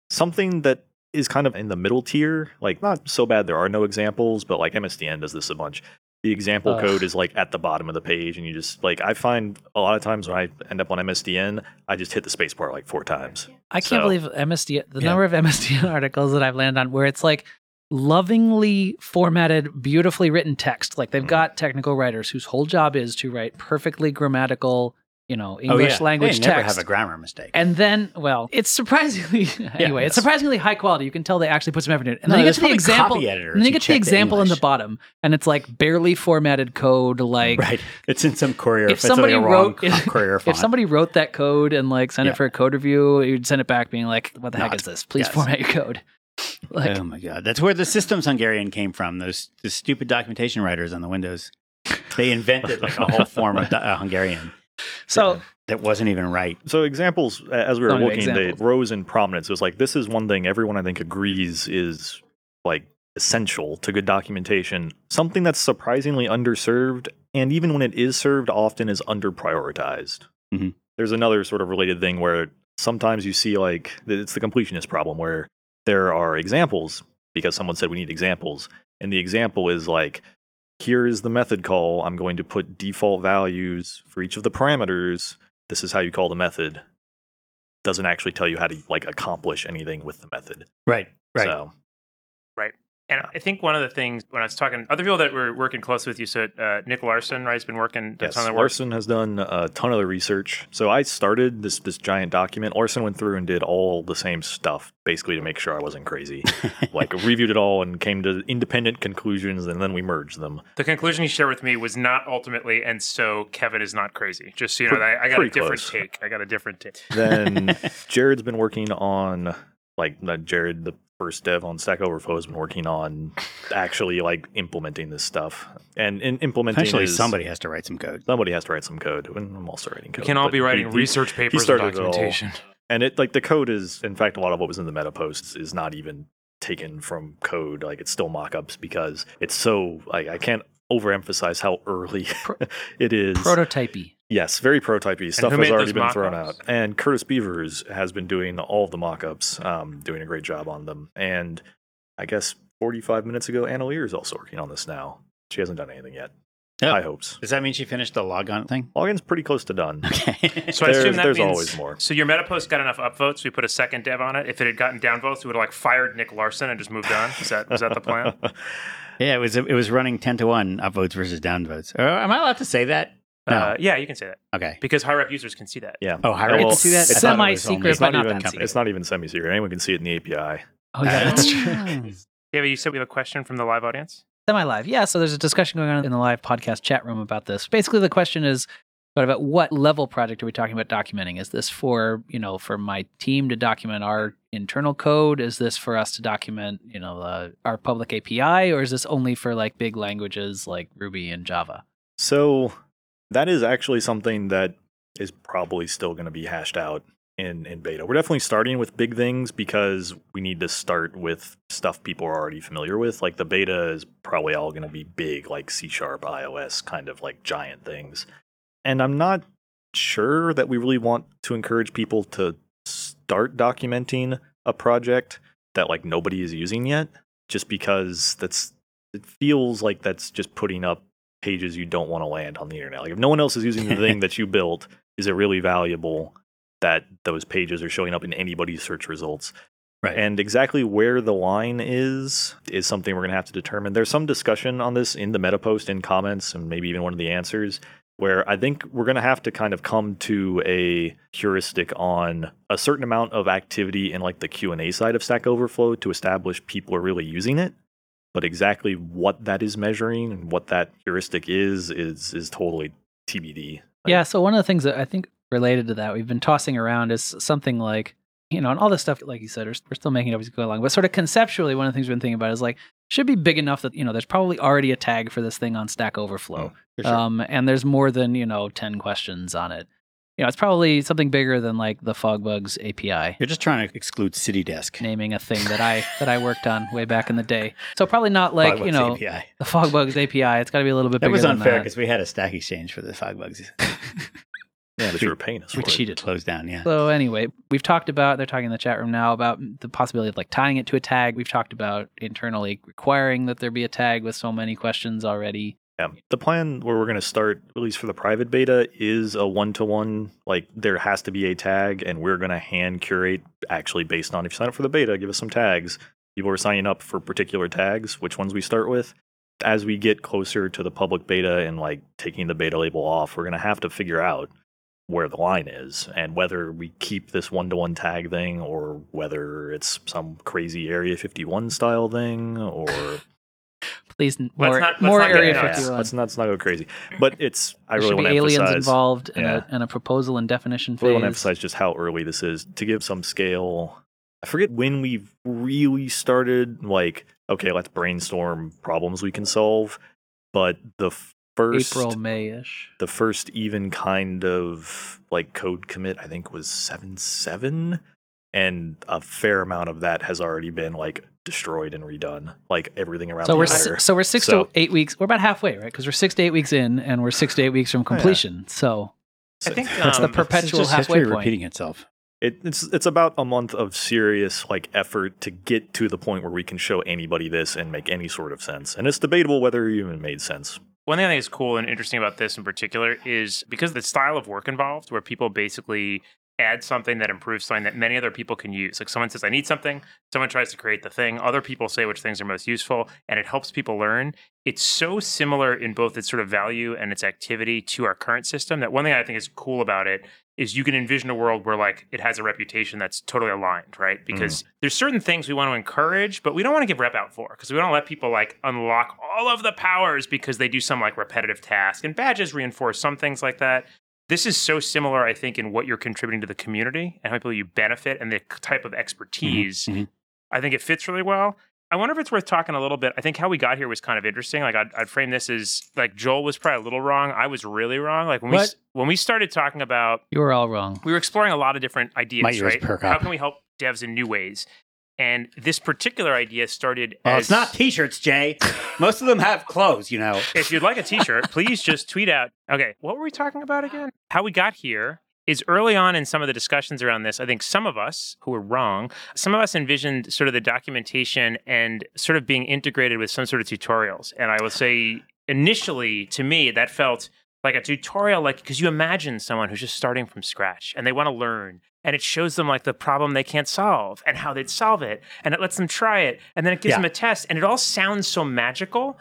Something that is kind of in the middle tier, like not so bad there are no examples, but like M S D N does this a bunch. The example Ugh. code is like at the bottom of the page, and you just like, I find a lot of times when I end up on M S D N, I just hit the space bar like four times. I can't so, believe M S D N, the yeah. number of M S D N articles that I've landed on where it's like lovingly formatted, beautifully written text. Like they've mm-hmm. got technical writers whose whole job is to write perfectly grammatical, you know, English oh, yeah. language text. They never have a grammar mistake. And then, well, it's surprisingly, anyway, yeah, it's surprisingly high quality. You can tell they actually put some effort into it. And no, then you get to the example, and then you get to the example the in the bottom, and it's like barely formatted code, like... Right. It's in some courier, if somebody like wrote, wrong if, courier font. If somebody wrote that code and, like, sent yeah. it for a code review, you'd send it back being like, what the Not, heck is this? Please yes. format your code. Like, oh, my God. That's where the systems Hungarian came from, those, those stupid documentation writers on the Windows. They invented, like, a whole form of uh, Hungarian. So that wasn't even right. So examples, as we were looking, they rose in prominence. It was like, this is one thing everyone I think agrees is like essential to good documentation. Something that's surprisingly underserved, and even when it is served, often is under prioritized. Mm-hmm. There's another sort of related thing where sometimes you see like it's the completionist problem where there are examples because someone said we need examples. And the example is like, here is the method call. I'm going to put default values for each of the parameters. This is how you call the method. Doesn't actually tell you how to like accomplish anything with the method. Right. Right. So, right. And I think one of the things when I was talking, other people that were working close with you, so uh, Nick Larson, right, has been working a yes, ton of work. Larson has done a ton of the research. So I started this this giant document. Larson went through and did all the same stuff, basically to make sure I wasn't crazy. Like reviewed it all and came to independent conclusions, and then we merged them. The conclusion he shared with me was not ultimately, and so Kevin is not crazy. Just so you know, pretty, I, I got a different close. take. I got a different take. Then Jared's been working on, like, not Jared, the first dev on Stack Overflow has been working on actually like implementing this stuff. And in implementing Actually, is, somebody has to write some code. Somebody has to write some code. And I'm also writing code. We can all be writing he, research he, papers he and documentation. It and it like the code is, in fact, a lot of what was in the meta posts is not even taken from code. Like it's still mock-ups because it's so, like, I can't overemphasize how early Pro- it is. Prototypey. Yes, very prototypey. Stuff has already been mock-ups? thrown out. And Curtis Beavers has been doing all of the mock-ups, um, doing a great job on them. And I guess forty-five minutes ago, Anna Lear is also working on this now. She hasn't done anything yet. Yep. High hopes. Does that mean she finished the logon thing? Logon's pretty close to done. Okay. So I assume that there's means, always more. So your meta post got enough upvotes, we put a second dev on it. If it had gotten downvotes, we would have like fired Nick Larson and just moved on. Is that was that the plan? Yeah, it was it was running ten to one upvotes versus downvotes. Uh, am I allowed to say that? No. Uh, yeah, you can say that. Okay. Because high-rep users can see that. Yeah. Oh, high-rep can see that? It's semi-secret, it but not that secret. It's not even semi-secret. Anyone can see it in the A P I. Oh, yeah, that's true. Yeah, but you said we have a question from the live audience? Semi-live. Yeah, so there's a discussion going on in the live podcast chat room about this. Basically, the question is, but about what level project are we talking about documenting? Is this for, you know, for my team to document our internal code? Is this for us to document, you know, uh, our public A P I? Or is this only for, like, big languages like Ruby and Java? So that is actually something that is probably still going to be hashed out in, in beta. We're definitely starting with big things because we need to start with stuff people are already familiar with. Like the beta is probably all going to be big, like C sharp, iOS, kind of like giant things. And I'm not sure that we really want to encourage people to start documenting a project that like nobody is using yet, just because that's it feels like that's just putting up pages you don't want to land on the internet. Like if no one else is using the thing that you built, is it really valuable that those pages are showing up in anybody's search results? Right. And exactly where the line is, is something we're going to have to determine. There's some discussion on this in the meta post, in comments, and maybe even one of the answers, where I think we're going to have to kind of come to a heuristic on a certain amount of activity in like the Q and A side of Stack Overflow to establish people are really using it. But exactly what that is measuring and what that heuristic is, is is totally T B D. Yeah, so one of the things that I think related to that we've been tossing around is something like, you know, and all this stuff, like you said, we're still making it up as we go along. But sort of conceptually, one of the things we've been thinking about is like, should be big enough that, you know, there's probably already a tag for this thing on Stack Overflow. Oh, sure. Um, and there's more than, you know, ten questions on it. You know, it's probably something bigger than like the Fogbugs A P I. You're just trying to exclude CityDesk. Naming a thing that I that I worked on way back in the day. So probably not like, Fogbugs, you know, A P I. The Fogbugs A P I. It's got to be a little bit that bigger than that. That was unfair because we had a Stack Exchange for the Fogbugs. Yeah, but you were paying us for it. We cheated. Closed down, yeah. So anyway, we've talked about, they're talking in the chat room now about the possibility of like tying it to a tag. We've talked about internally requiring that there be a tag with so many questions already. Yeah. The plan where we're going to start, at least for the private beta, is a one-to-one, like there has to be a tag and we're going to hand curate actually based on if you sign up for the beta, give us some tags. People are signing up for particular tags, which ones we start with. As we get closer to the public beta and like taking the beta label off, we're going to have to figure out where the line is and whether we keep this one-to-one tag thing or whether it's some crazy Area fifty-one style thing or... Please, more, let's not, let's more Area fifty-one. Yeah, let's, not, let's not go crazy. But it's, I really want to emphasize... aliens involved and yeah. in a, in a proposal and definition phase. I really want to emphasize just how early this is. To give some scale, I forget when we really started, like, okay, let's brainstorm problems we can solve. But the first... April, May-ish. The first even kind of, like, code commit, I think, was seven point seven. And a fair amount of that has already been, like... destroyed and redone, like everything around. So we're si- so we're six so. to eight weeks. We're about halfway, right? Because we're six to eight weeks in, and we're six to eight weeks from completion. Oh, yeah. So I think um, that's the perpetual it's just halfway history point. Repeating itself. It, it's it's about a month of serious like effort to get to the point where we can show anybody this and make any sort of sense. And it's debatable whether it even made sense. One thing I think is cool and interesting about this in particular is because of the style of work involved, where people basically add something that improves something that many other people can use. Like someone says, I need something. Someone tries to create the thing. Other people say which things are most useful, and it helps people learn. It's so similar in both its sort of value and its activity to our current system that one thing I think is cool about it is you can envision a world where like it has a reputation that's totally aligned, right? Because mm. there's certain things we want to encourage, but we don't want to give rep out for because we don't let people like unlock all of the powers because they do some like repetitive task. And badges reinforce some things like that. This is so similar, I think, in what you're contributing to the community and how people you benefit and the type of expertise. Mm-hmm. I think it fits really well. I wonder if it's worth talking a little bit. I think how we got here was kind of interesting. Like I'd, I'd frame this as like Joel was probably a little wrong. I was really wrong. Like when what? we when we started talking about, you were all wrong. We were exploring a lot of different ideas, My ears right? perk up. How can we help devs in new ways? And this particular idea started well, as... It's not T-shirts, Jay. Most of them have clothes, you know. If you'd like a T-shirt, please just tweet out. Okay, what were we talking about again? How we got here is early on in some of the discussions around this, I think some of us who were wrong, some of us envisioned sort of the documentation and sort of being integrated with some sort of tutorials. And I will say initially, to me, that felt like a tutorial, like because you imagine someone who's just starting from scratch and they want to learn. And it shows them like the problem they can't solve and how they'd solve it. And it lets them try it. And then it gives yeah. them a test. And it all sounds so magical.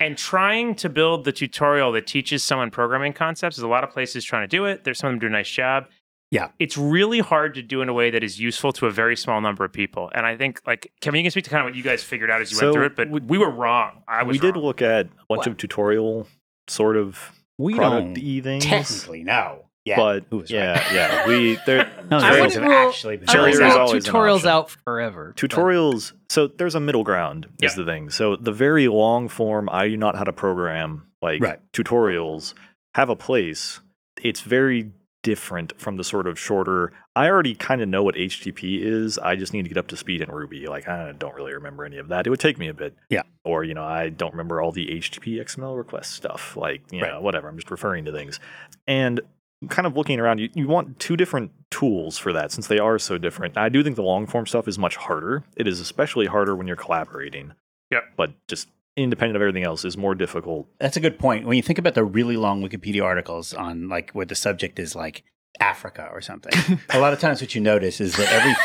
And trying to build the tutorial that teaches someone programming concepts, there's a lot of places trying to do it. There's some of them do a nice job. Yeah. It's really hard to do in a way that is useful to a very small number of people. And I think, like, Kevin, you can speak to kind of what you guys figured out as you so went through it, but we, we were wrong. I was We did wrong. Look at a bunch what? of tutorial sort of we product-y things. Technically, no. Yeah, but Ooh, yeah, right. yeah, we there. no, I wouldn't rule tutorials out forever. Tutorials. But. So there's a middle ground is yeah. the thing. So the very long form, I do not how to program like right. tutorials have a place. It's very different from the sort of shorter. I already kind of know what H T T P is. I just need to get up to speed in Ruby. Like I don't really remember any of that. It would take me a bit. Yeah. Or you know, I don't remember all the H T T P X M L request stuff. Like you right. know, whatever. I'm just referring to things and. Kind of looking around, you, you want two different tools for that since they are so different. I do think the long form stuff is much harder. It is especially harder when you're collaborating. Yeah. But just independent of everything else is more difficult. That's a good point. When you think about the really long Wikipedia articles on like where the subject is like Africa or something, a lot of times what you notice is that every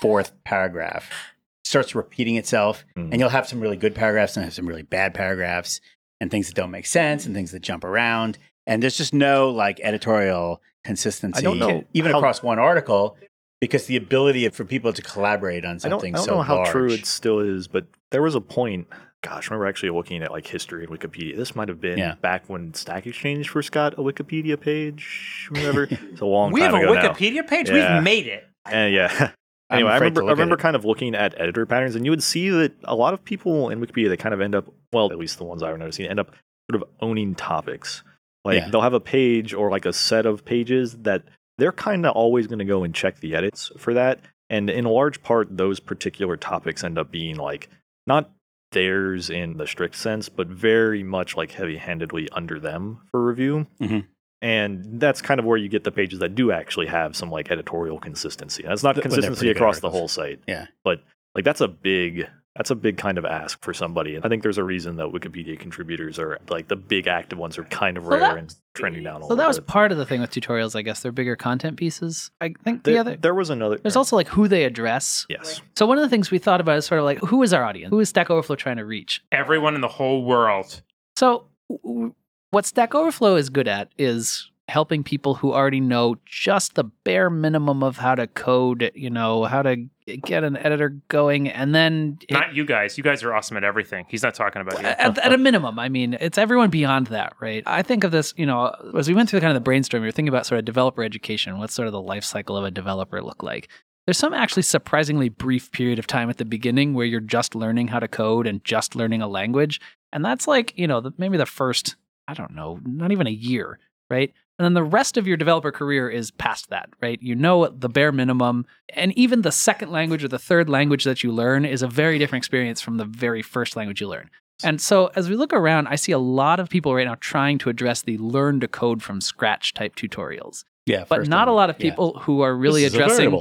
fourth paragraph starts repeating itself mm. and you'll have some really good paragraphs and have some really bad paragraphs and things that don't make sense and things that jump around. And there's just no like editorial consistency, I don't know even how, across one article, because the ability for people to collaborate on something so large. I don't, I don't so know large. How true it still is, but there was a point, gosh, I remember actually looking at like history and Wikipedia. This might have been yeah. back when Stack Exchange first got a Wikipedia page, whatever. It's a long time ago now. We have a Wikipedia now. page? Yeah. We've made it. Uh, yeah. Anyway, I remember, I remember kind of looking at editor patterns, and you would see that a lot of people in Wikipedia, they kind of end up, well, at least the ones I were noticing, end up sort of owning topics. Like yeah. they'll have a page or like a set of pages that they're kind of always going to go and check the edits for that. And in a large part, those particular topics end up being like not theirs in the strict sense, but very much like heavy handedly under them for review. Mm-hmm. And that's kind of where you get the pages that do actually have some like editorial consistency. And it's not consistency across the whole site. Yeah. But like that's a big... That's a big kind of ask for somebody. And I think there's a reason that Wikipedia contributors are like the big active ones are kind of so rare that, and trending down a so little bit. So that was part of the thing with tutorials, I guess. They're bigger content pieces. I think the, the other... There was another... There's uh, also like who they address. Yes. So one of the things we thought about is sort of like, who is our audience? Who is Stack Overflow trying to reach? Everyone in the whole world. So what Stack Overflow is good at is helping people who already know just the bare minimum of how to code, you know, how to get an editor going, and then... It, not you guys. You guys are awesome at everything. He's not talking about you. At, at a minimum. I mean, it's everyone beyond that, right? I think of this, you know, as we went through kind of the brainstorm, we were thinking about sort of developer education. What's sort of the life cycle of a developer look like? There's some actually surprisingly brief period of time at the beginning where you're just learning how to code and just learning a language. And that's like, you know, the, maybe the first, I don't know, not even a year, right? And then the rest of your developer career is past that, right? You know the bare minimum. And even the second language or the third language that you learn is a very different experience from the very first language you learn. And so as we look around, I see a lot of people right now trying to address the learn to code from scratch type tutorials. Yeah, but not language. A lot of people yeah. who are really addressing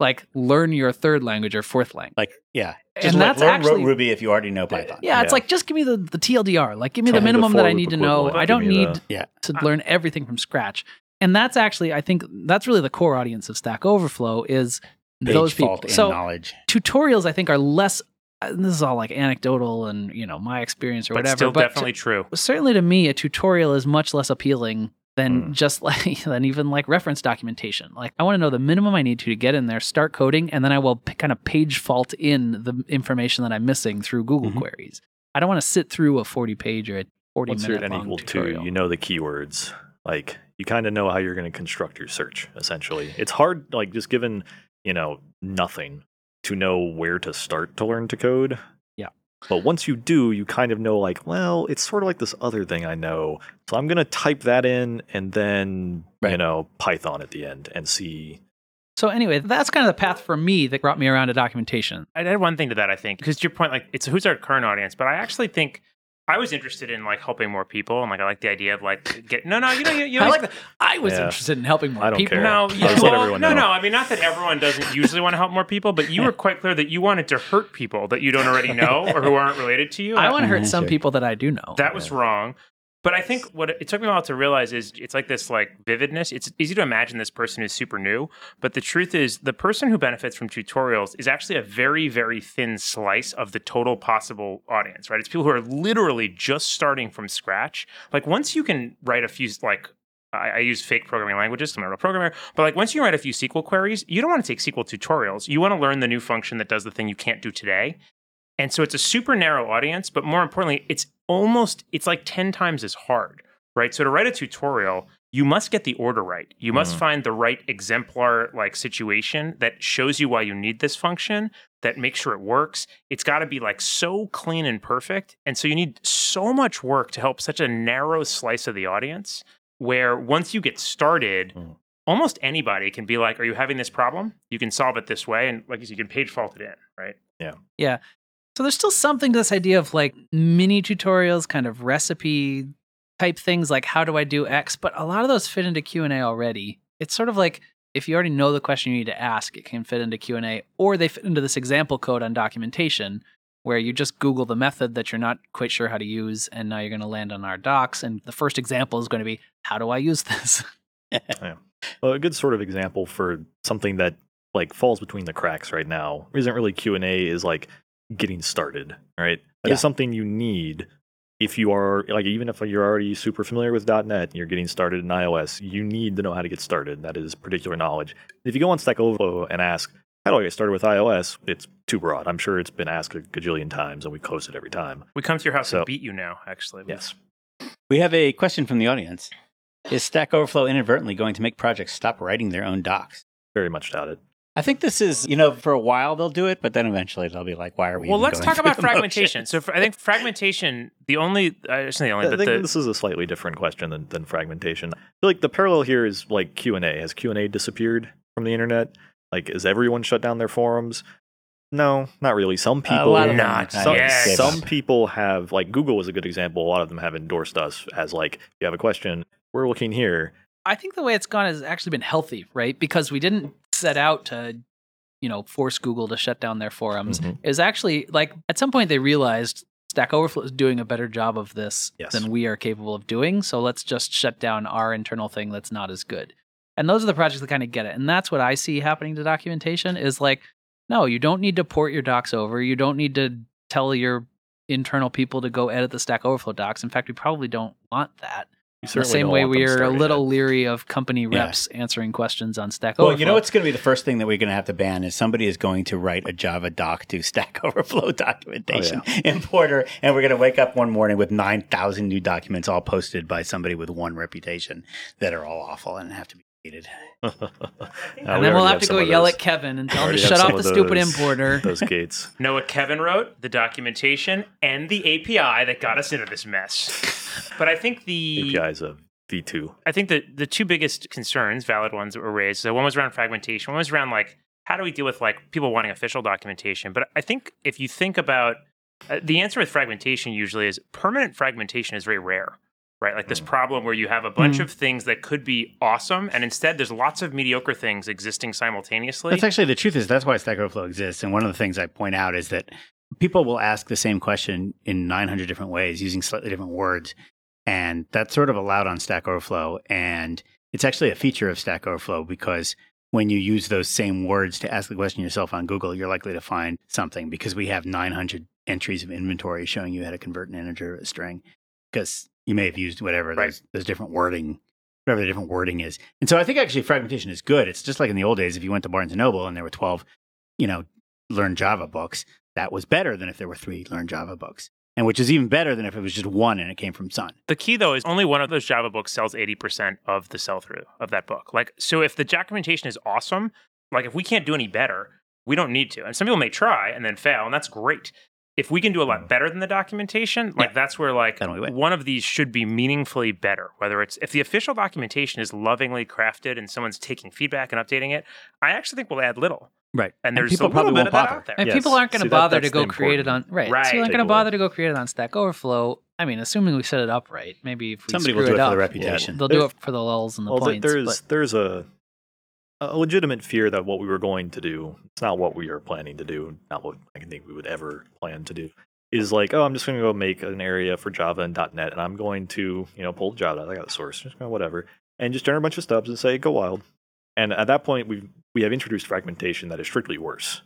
like learn your third language or fourth language. Like yeah, just and like, that's learn actually Ruby if you already know Python. Yeah, yeah. It's like just give me the, the T L D R. Like give me Tell the minimum the that I need to know. Like, I don't need the, yeah. to ah. learn everything from scratch. And that's actually, I think, that's really the core audience of Stack Overflow is Page those people. So knowledge. Tutorials, I think, are less. And this is all like anecdotal and you know my experience or but whatever. Still but still definitely to, true. Certainly, to me, a tutorial is much less appealing than mm. just like than even like reference documentation. Like I want to know the minimum I need to to get in there, start coding, and then I will p- kind of page fault in the information that I'm missing through Google mm-hmm. queries. I don't want to sit through a forty page or a forty minute long tutorial. Two, you know the keywords. Like you kind of know how you're going to construct your search. Essentially, it's hard. Like just given you know nothing. To know where to start to learn to code. Yeah. But once you do, you kind of know like, well, it's sort of like this other thing I know. So I'm going to type that in and then, right. you know, Python at the end and see. So anyway, that's kind of the path for me that brought me around to documentation. I'd add one thing to that, I think, because to your point, like it's who's our current audience, but I actually think I was interested in like helping more people, and like I like the idea of like get no, no, you know, you, you know, I like the, I was yeah. interested in helping more I don't people. Care. No, you, well, no, know. no. I mean, not that everyone doesn't usually want to help more people, but you were quite clear that you wanted to hurt people that you don't already know or who aren't related to you. I, I want to hurt some people that I do know. That yeah. was wrong, but I think what it took me a while to realize is it's like this like vividness. It's easy to imagine this person is super new, but the truth is the person who benefits from tutorials is actually a very, very thin slice of the total possible audience, right? It's people who are literally just starting from scratch. Like once you can write a few like I, I use fake programming languages, so I'm a real programmer. But like once you write a few S Q L queries, you don't want to take S Q L tutorials. You want to learn the new function that does the thing you can't do today. And so it's a super narrow audience, but more importantly, it's almost, it's like ten times as hard, right? So to write a tutorial, you must get the order right. You must mm. find the right exemplar like situation that shows you why you need this function, that makes sure it works. It's got to be like so clean and perfect. And so you need so much work to help such a narrow slice of the audience, where once you get started, mm. almost anybody can be like, are you having this problem? You can solve it this way. And like you said, you can page fault it in, right? Yeah. Yeah. So there's still something to this idea of like mini tutorials, kind of recipe type things like how do I do X? But a lot of those fit into Q and A already. It's sort of like if you already know the question you need to ask, it can fit into Q and A, or they fit into this example code on documentation where you just Google the method that you're not quite sure how to use, and now you're going to land on our docs. And the first example is going to be, how do I use this? yeah. Well, a good sort of example for something that like falls between the cracks right now isn't really Q and A, is like getting started, right? That yeah. is something you need if you are, like, even if you're already super familiar with .dot net and you're getting started in iOS, you need to know how to get started. That is particular knowledge. If you go on Stack Overflow and ask, how do I get started with iOS? It's too broad. I'm sure it's been asked a gajillion times and we close it every time. We come to your house so, and beat you now, actually. Yes. We have a question from the audience. Is Stack Overflow inadvertently going to make projects stop writing their own docs? Very much doubt it. I think this is, you know, for a while they'll do it, but then eventually they'll be like, why are we Well, let's talk about fragmentation. So for, I think fragmentation, the only, I just think the only, I but think the, this is a slightly different question than, than fragmentation. I feel like the parallel here is like Q and A. Has Q and A disappeared from the internet? Like, has everyone shut down their forums? No, not really. Some people, a lot of not. Some, yes. some people have, like Google was a good example. A lot of them have endorsed us as like, if you have a question, we're looking here. I think the way it's gone has actually been healthy, right? Because we didn't set out to, you know, force Google to shut down their forums. Mm-hmm. It was actually like at some point they realized Stack Overflow is doing a better job of this yes. than we are capable of doing. So let's just shut down our internal thing that's not as good. And those are the projects that kind of get it. And that's what I see happening to documentation is like, no, you don't need to port your docs over. You don't need to tell your internal people to go edit the Stack Overflow docs. In fact, we probably don't want that. The same way we are a little it. leery of company reps yeah. answering questions on Stack Overflow. Well, you know what's going to be the first thing that we're going to have to ban is somebody is going to write a Java doc to Stack Overflow documentation oh, yeah. importer, and we're going to wake up one morning with nine thousand new documents all posted by somebody with one reputation that are all awful and have to be deleted. and then we we'll have, have to go yell at Kevin and tell him to shut off the those, stupid importer. Those gates. Know what Kevin wrote? The documentation and the A P I that got us into this mess. But I think the A P Is of V two. I think the, the two biggest concerns, valid ones, that were raised. So one was around fragmentation. One was around like how do we deal with like people wanting official documentation. But I think if you think about uh, the answer with fragmentation, usually is permanent fragmentation is very rare. right? Like this problem where you have a bunch mm. of things that could be awesome, and instead there's lots of mediocre things existing simultaneously. That's actually, the truth is that's why Stack Overflow exists. And one of the things I point out is that people will ask the same question in nine hundred different ways using slightly different words. And that's sort of allowed on Stack Overflow. And it's actually a feature of Stack Overflow because when you use those same words to ask the question yourself on Google, you're likely to find something because we have nine hundred entries of inventory showing you how to convert an integer to a string because you may have used whatever, right. those, those different wording, whatever the different wording is. And so I think actually fragmentation is good. It's just like in the old days, if you went to Barnes and Noble and there were twelve, you know, Learn Java books, that was better than if there were three Learn Java books. And which is even better than if it was just one and it came from Sun. The key, though, is only one of those Java books sells eighty percent of the sell-through of that book. Like, so if the documentation is awesome, like if we can't do any better, we don't need to. And some people may try and then fail, and that's great. If we can do a lot better than the documentation, like yeah. that's where like one of these should be meaningfully better. Whether it's if the official documentation is lovingly crafted and someone's taking feedback and updating it, I actually think we'll add little. Right. And, and there's people a probably won't bother. Out there. And yes. people aren't going to so bother to go create it on right. right. So you aren't going to bother to go create it on Stack Overflow. I mean, assuming we set it up right, maybe if we somebody screw will do it, it up, for the reputation. We'll, they'll there's, do it for the lulls and the well, points. There's but. there's a a legitimate fear that what we were going to do, it's not what we are planning to do, not what I can think we would ever plan to do, is like, oh, I'm just going to go make an area for Java and .dot net, and I'm going to, you know, pull Java. I got the source, just whatever, and just turn a bunch of stubs and say go wild. And at that point, we we have introduced fragmentation that is strictly worse.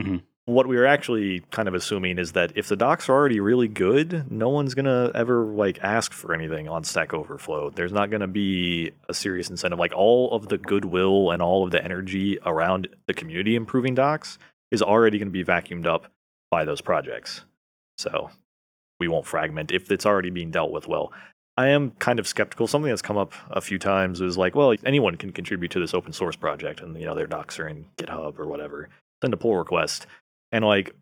Mm-hmm. What we are actually kind of assuming is that if the docs are already really good, no one's going to ever like ask for anything on Stack Overflow. There's not going to be a serious incentive. Like all of the goodwill and all of the energy around the community improving docs is already going to be vacuumed up by those projects. So we won't fragment if it's already being dealt with well. I am kind of skeptical. Something that's come up a few times is like, well, anyone can contribute to this open source project and, you know, their docs are in GitHub or whatever. Send a pull request. And like,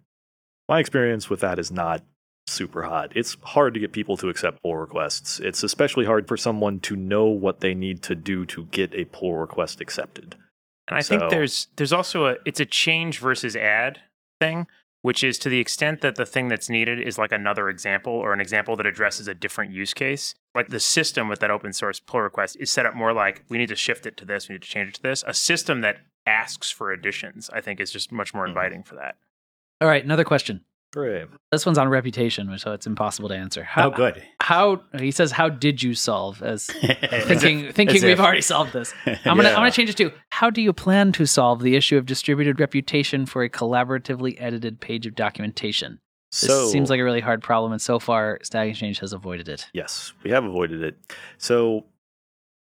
my experience with that is not super hot. It's hard to get people to accept pull requests. It's especially hard for someone to know what they need to do to get a pull request accepted. And I so, think there's there's also a, it's a change versus add thing, which is to the extent that the thing that's needed is like another example or an example that addresses a different use case. Like the system with that open source pull request is set up more like, we need to shift it to this, we need to change it to this. A system that asks for additions, I think, is just much more inviting mm-hmm. for that. All right, another question. Great. This one's on reputation, so it's impossible to answer. How, oh, good. How he says, how did you solve? As thinking, if, thinking as we've if. already solved this. I'm yeah. gonna, I'm gonna change it to, how do you plan to solve the issue of distributed reputation for a collaboratively edited page of documentation? This so, seems like a really hard problem, and so far, Stack Exchange has avoided it. Yes, we have avoided it. So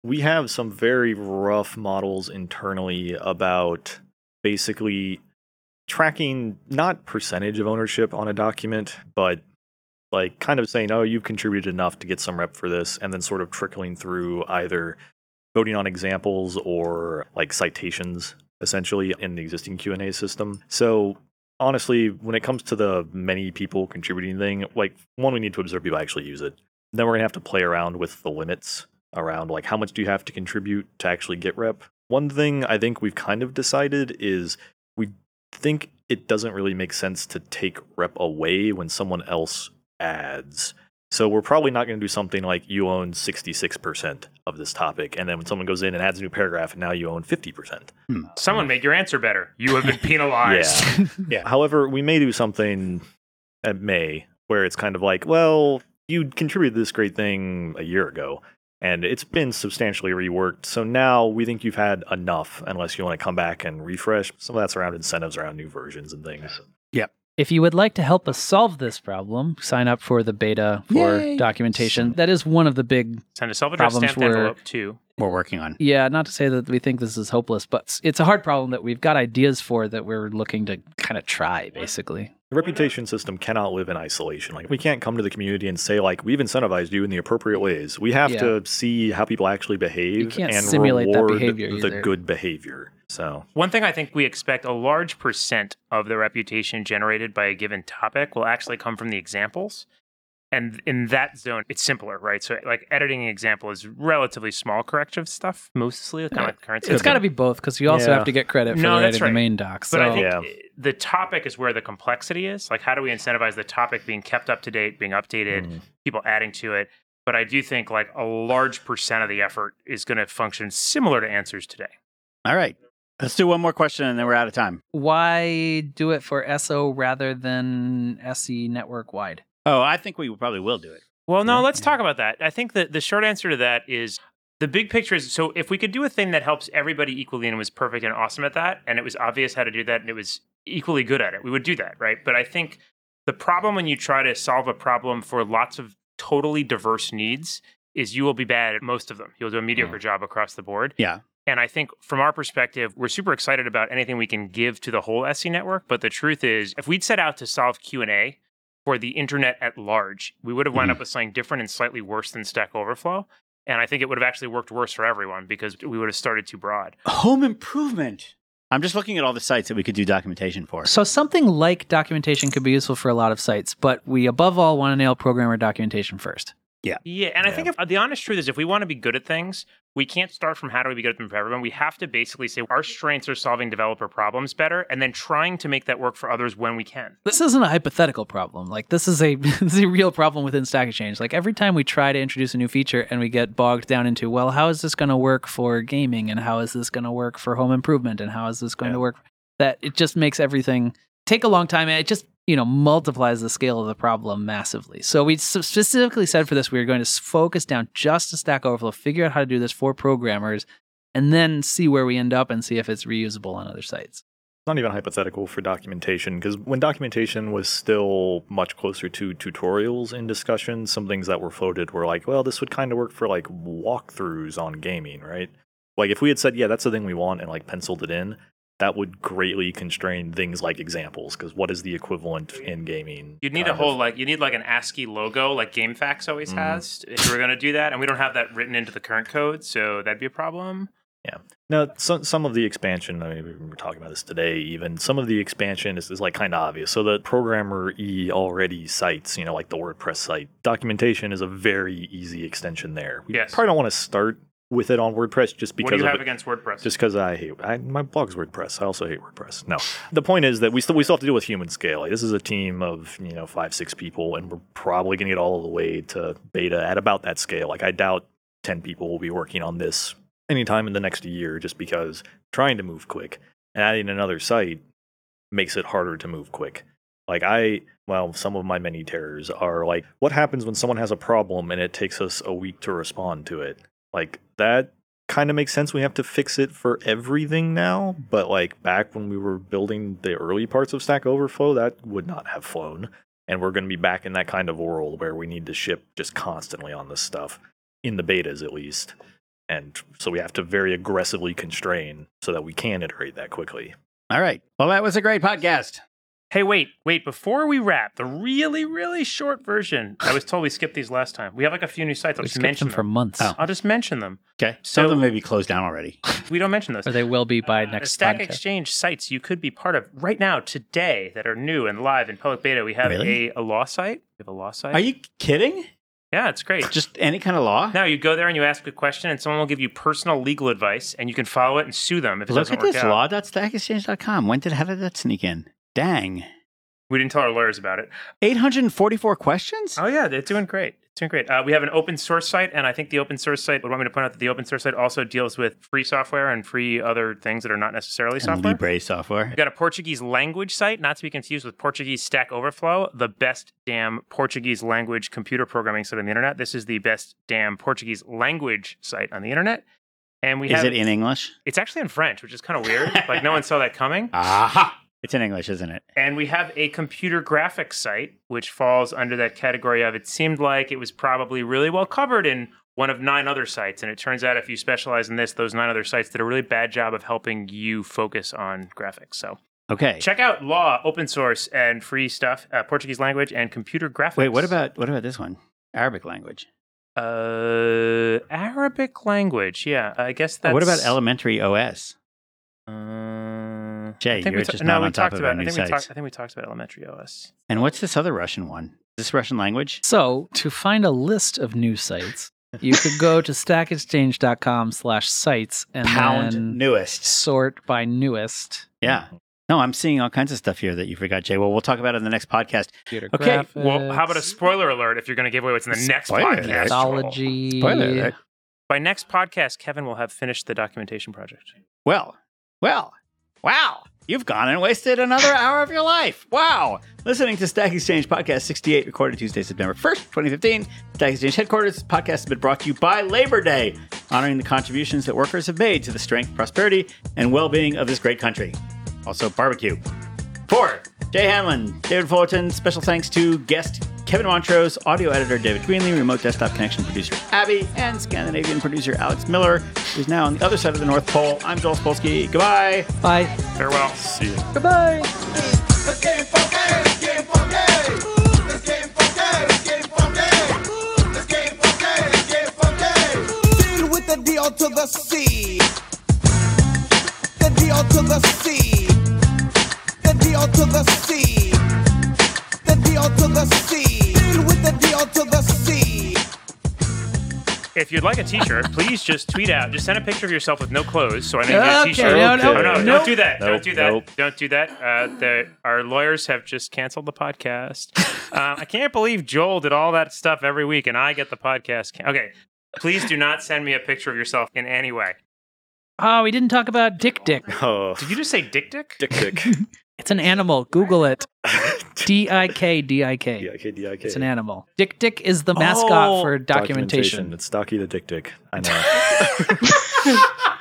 we have some very rough models internally about basically tracking not percentage of ownership on a document, but like kind of saying, oh, you've contributed enough to get some rep for this, and then sort of trickling through either voting on examples or like citations, essentially, in the existing Q and A system. So honestly, when it comes to the many people contributing thing, like one, we need to observe people actually use it. Then we're going to have to play around with the limits around like how much do you have to contribute to actually get rep. One thing I think we've kind of decided is we think it doesn't really make sense to take rep away when someone else adds. So we're probably not going to do something like you own sixty-six percent of this topic, and then when someone goes in and adds a new paragraph, and now you own fifty percent. Hmm. Someone made your answer better. You have been penalized. yeah. yeah. However, we may do something at May where it's kind of like, well, you contributed this great thing a year ago, and it's been substantially reworked. So now we think you've had enough, unless you want to come back and refresh. Some of that's around incentives, around new versions and things. Yeah. If you would like to help us solve this problem, sign up for the beta for Yay. documentation. That is one of the big Send a self-addressed problems stamped envelope too. we're working on. Yeah, not to say that we think this is hopeless, but it's a hard problem that we've got ideas for that we're looking to kind of try, basically. The reputation system cannot live in isolation. Like, we can't come to the community and say, like, we've incentivized you in the appropriate ways. We have yeah. to see how people actually behave you can't and simulate reward that behavior the either. good behavior. So, one thing I think we expect a large percent of the reputation generated by a given topic will actually come from the examples. And in that zone, it's simpler, right? So, like, editing an example is relatively small corrective stuff, mostly. Kind yeah. of like currency. It's got to be both, because you also yeah. have to get credit for no, writing right. the main docs. So. But I think yeah. the topic is where the complexity is. Like, how do we incentivize the topic being kept up to date, being updated, mm. people adding to it? But I do think like a large percent of the effort is going to function similar to Answers today. All right. Let's do one more question and then we're out of time. Why do it for S O rather than S E network wide? Oh, I think we probably will do it. Well, no, yeah. let's talk about that. I think that the short answer to that is the big picture is, so if we could do a thing that helps everybody equally and was perfect and awesome at that, and it was obvious how to do that and it was equally good at it, we would do that, right? But I think the problem when you try to solve a problem for lots of totally diverse needs is you will be bad at most of them. You'll do a mediocre yeah. job across the board. Yeah. And I think from our perspective, we're super excited about anything we can give to the whole S E network. But the truth is, if we'd set out to solve Q and A for the internet at large, we would have wound mm-hmm. up with something different and slightly worse than Stack Overflow. And I think it would have actually worked worse for everyone because we would have started too broad. Home improvement. I'm just looking at all the sites that we could do documentation for. So something like documentation could be useful for a lot of sites, but we above all want to nail programmer documentation first. Yeah. Yeah. And yeah. I think if, the honest truth is if we want to be good at things, we can't start from how do we be good at them for everyone. We have to basically say our strengths are solving developer problems better and then trying to make that work for others when we can. This isn't a hypothetical problem. Like this is a, this is a real problem within Stack Exchange. Like every time we try to introduce a new feature and we get bogged down into, well, how is this going to work for gaming and how is this going to work for home improvement and how is this going yeah. to work? That it just makes everything take a long time and it just, you know, multiplies the scale of the problem massively. So we specifically said for this, we were going to focus down just to Stack Overflow, figure out how to do this for programmers, and then see where we end up and see if it's reusable on other sites. It's not even hypothetical for documentation, because when documentation was still much closer to tutorials and discussions, some things that were floated were like, well, this would kind of work for like walkthroughs on gaming, right? Like if we had said, yeah, that's the thing we want and like penciled it in, that would greatly constrain things like examples, because what is the equivalent in gaming? You'd need a whole, of? like, you need like an ASCII logo, like GameFAQs always mm-hmm. has, if we're going to do that. And we don't have that written into the current code, so that'd be a problem. Yeah. Now, some some of the expansion, I mean, we were talking about this today even, some of the expansion is, is like kind of obvious. So the programmer-y already sites, you know, like the WordPress site, documentation is a very easy extension there. We yes. probably don't want to start with it on WordPress just because of What do you have it, against WordPress? Just because I hate I, my blog's WordPress. I also hate WordPress. No. The point is that we still we still have to deal with human scale. Like, this is a team of, you know, five, six people, and we're probably going to get all the way to beta at about that scale. Like, I doubt ten people will be working on this anytime in the next year just because trying to move quick and adding another site makes it harder to move quick. Like, I, well, some of my many terrors are, like, what happens when someone has a problem and it takes us a week to respond to it? Like, that kind of makes sense. We have to fix it for everything now. But, like, back when we were building the early parts of Stack Overflow, that would not have flown. And we're going to be back in that kind of world where we need to ship just constantly on this stuff, in the betas at least. And so we have to very aggressively constrain so that we can iterate that quickly. All right. Well, that was a great podcast. Hey, wait, wait, before we wrap, the really, really short version. I was told we skipped these last time. We have like a few new sites. I'll we just mention them. them for months. Oh. I'll just mention them. Okay. Some so, of them may be closed down already. We don't mention those. Or they will be by uh, next Stack podcast. Exchange sites you could be part of right now, today, that are new and live in public beta. We have really? a, a law site. We have a law site. Are you kidding? Yeah, it's great. Just any kind of law? No, you go there and you ask a question and someone will give you personal legal advice and you can follow it and sue them if it Look doesn't work out. Look at this, law dot stack exchange dot com. When did, how did that sneak in? Dang. We didn't tell our lawyers about it. eight hundred forty-four questions? Oh, yeah. They're doing great. It's doing great. Uh, we have an open source site, and I think the open source site would want me to point out that the open source site also deals with free software and free other things that are not necessarily and software. Libre software. We've got a Portuguese language site, not to be confused with Portuguese Stack Overflow, the best damn Portuguese language computer programming site on the internet. This is the best damn Portuguese language site on the internet. And we Is have, it in English? It's actually in French, which is kind of weird. Like, no one saw that coming. Aha! It's in English, isn't it? And we have a computer graphics site, which falls under that category of it seemed like it was probably really well covered in one of nine other sites. And it turns out if you specialize in this, those nine other sites did a really bad job of helping you focus on graphics. So okay, check out law, open source, and free stuff, uh, Portuguese language, and computer graphics. Wait, what about what about this one? Arabic language. Uh, Arabic language, yeah. I guess that's... Oh, what about elementary O S? Jay, I think you're ta- just no, not on top of about, any I think sites. We talked, I think we talked about elementary O S. And what's this other Russian one? Is this Russian language? So, to find a list of new sites, you could go to stack exchange dot com slash sites and Pound then newest. Sort by newest. Yeah. No, I'm seeing all kinds of stuff here that you forgot, Jay. Well, we'll talk about it in the next podcast. Computer okay. Graphics. Well, how about a spoiler alert if you're going to give away what's in the spoiler next podcast? Mythology. Spoiler alert. By next podcast, Kevin will have finished the documentation project. Well, well, wow. You've gone and wasted another hour of your life. Wow. Listening to Stack Exchange Podcast sixty-eight, recorded Tuesday, September first, twenty fifteen. Stack Exchange Headquarters. This podcast has been brought to you by Labor Day, honoring the contributions that workers have made to the strength, prosperity, and well-being of this great country. Also, barbecue. For Jay Hanlon, David Fullerton, special thanks to guest Kevin Montrose, audio editor David Greenley, remote desktop connection producer Abby, and Scandinavian producer Alex Miller, who's now on the other side of the North Pole. I'm Joel Spolsky. Goodbye. Bye. Farewell. See you. Goodbye. Deal with the deal to the sea. The deal to the sea. The deal to the sea. The deal to the sea. Deal with the deal to the sea. If you'd like a t-shirt, please just tweet out. Just send a picture of yourself with no clothes so I know you get a t-shirt. Okay, no, no, oh, no, nope. Don't do that. Nope, don't do that. Nope. Don't do that. Uh, the, our lawyers have just canceled the podcast. uh, I can't believe Joel did all that stuff every week and I get the podcast. Can- okay. Please do not send me a picture of yourself in any way. Oh, we didn't talk about Dik-dik. Oh. Did you just say Dik-dik? Dik-dik. It's an animal. Google it. D I K, D I K. D I K, D I K. It's an animal. Dik-dik is the mascot oh, for documentation. documentation. It's Docky the Dik-dik. I know.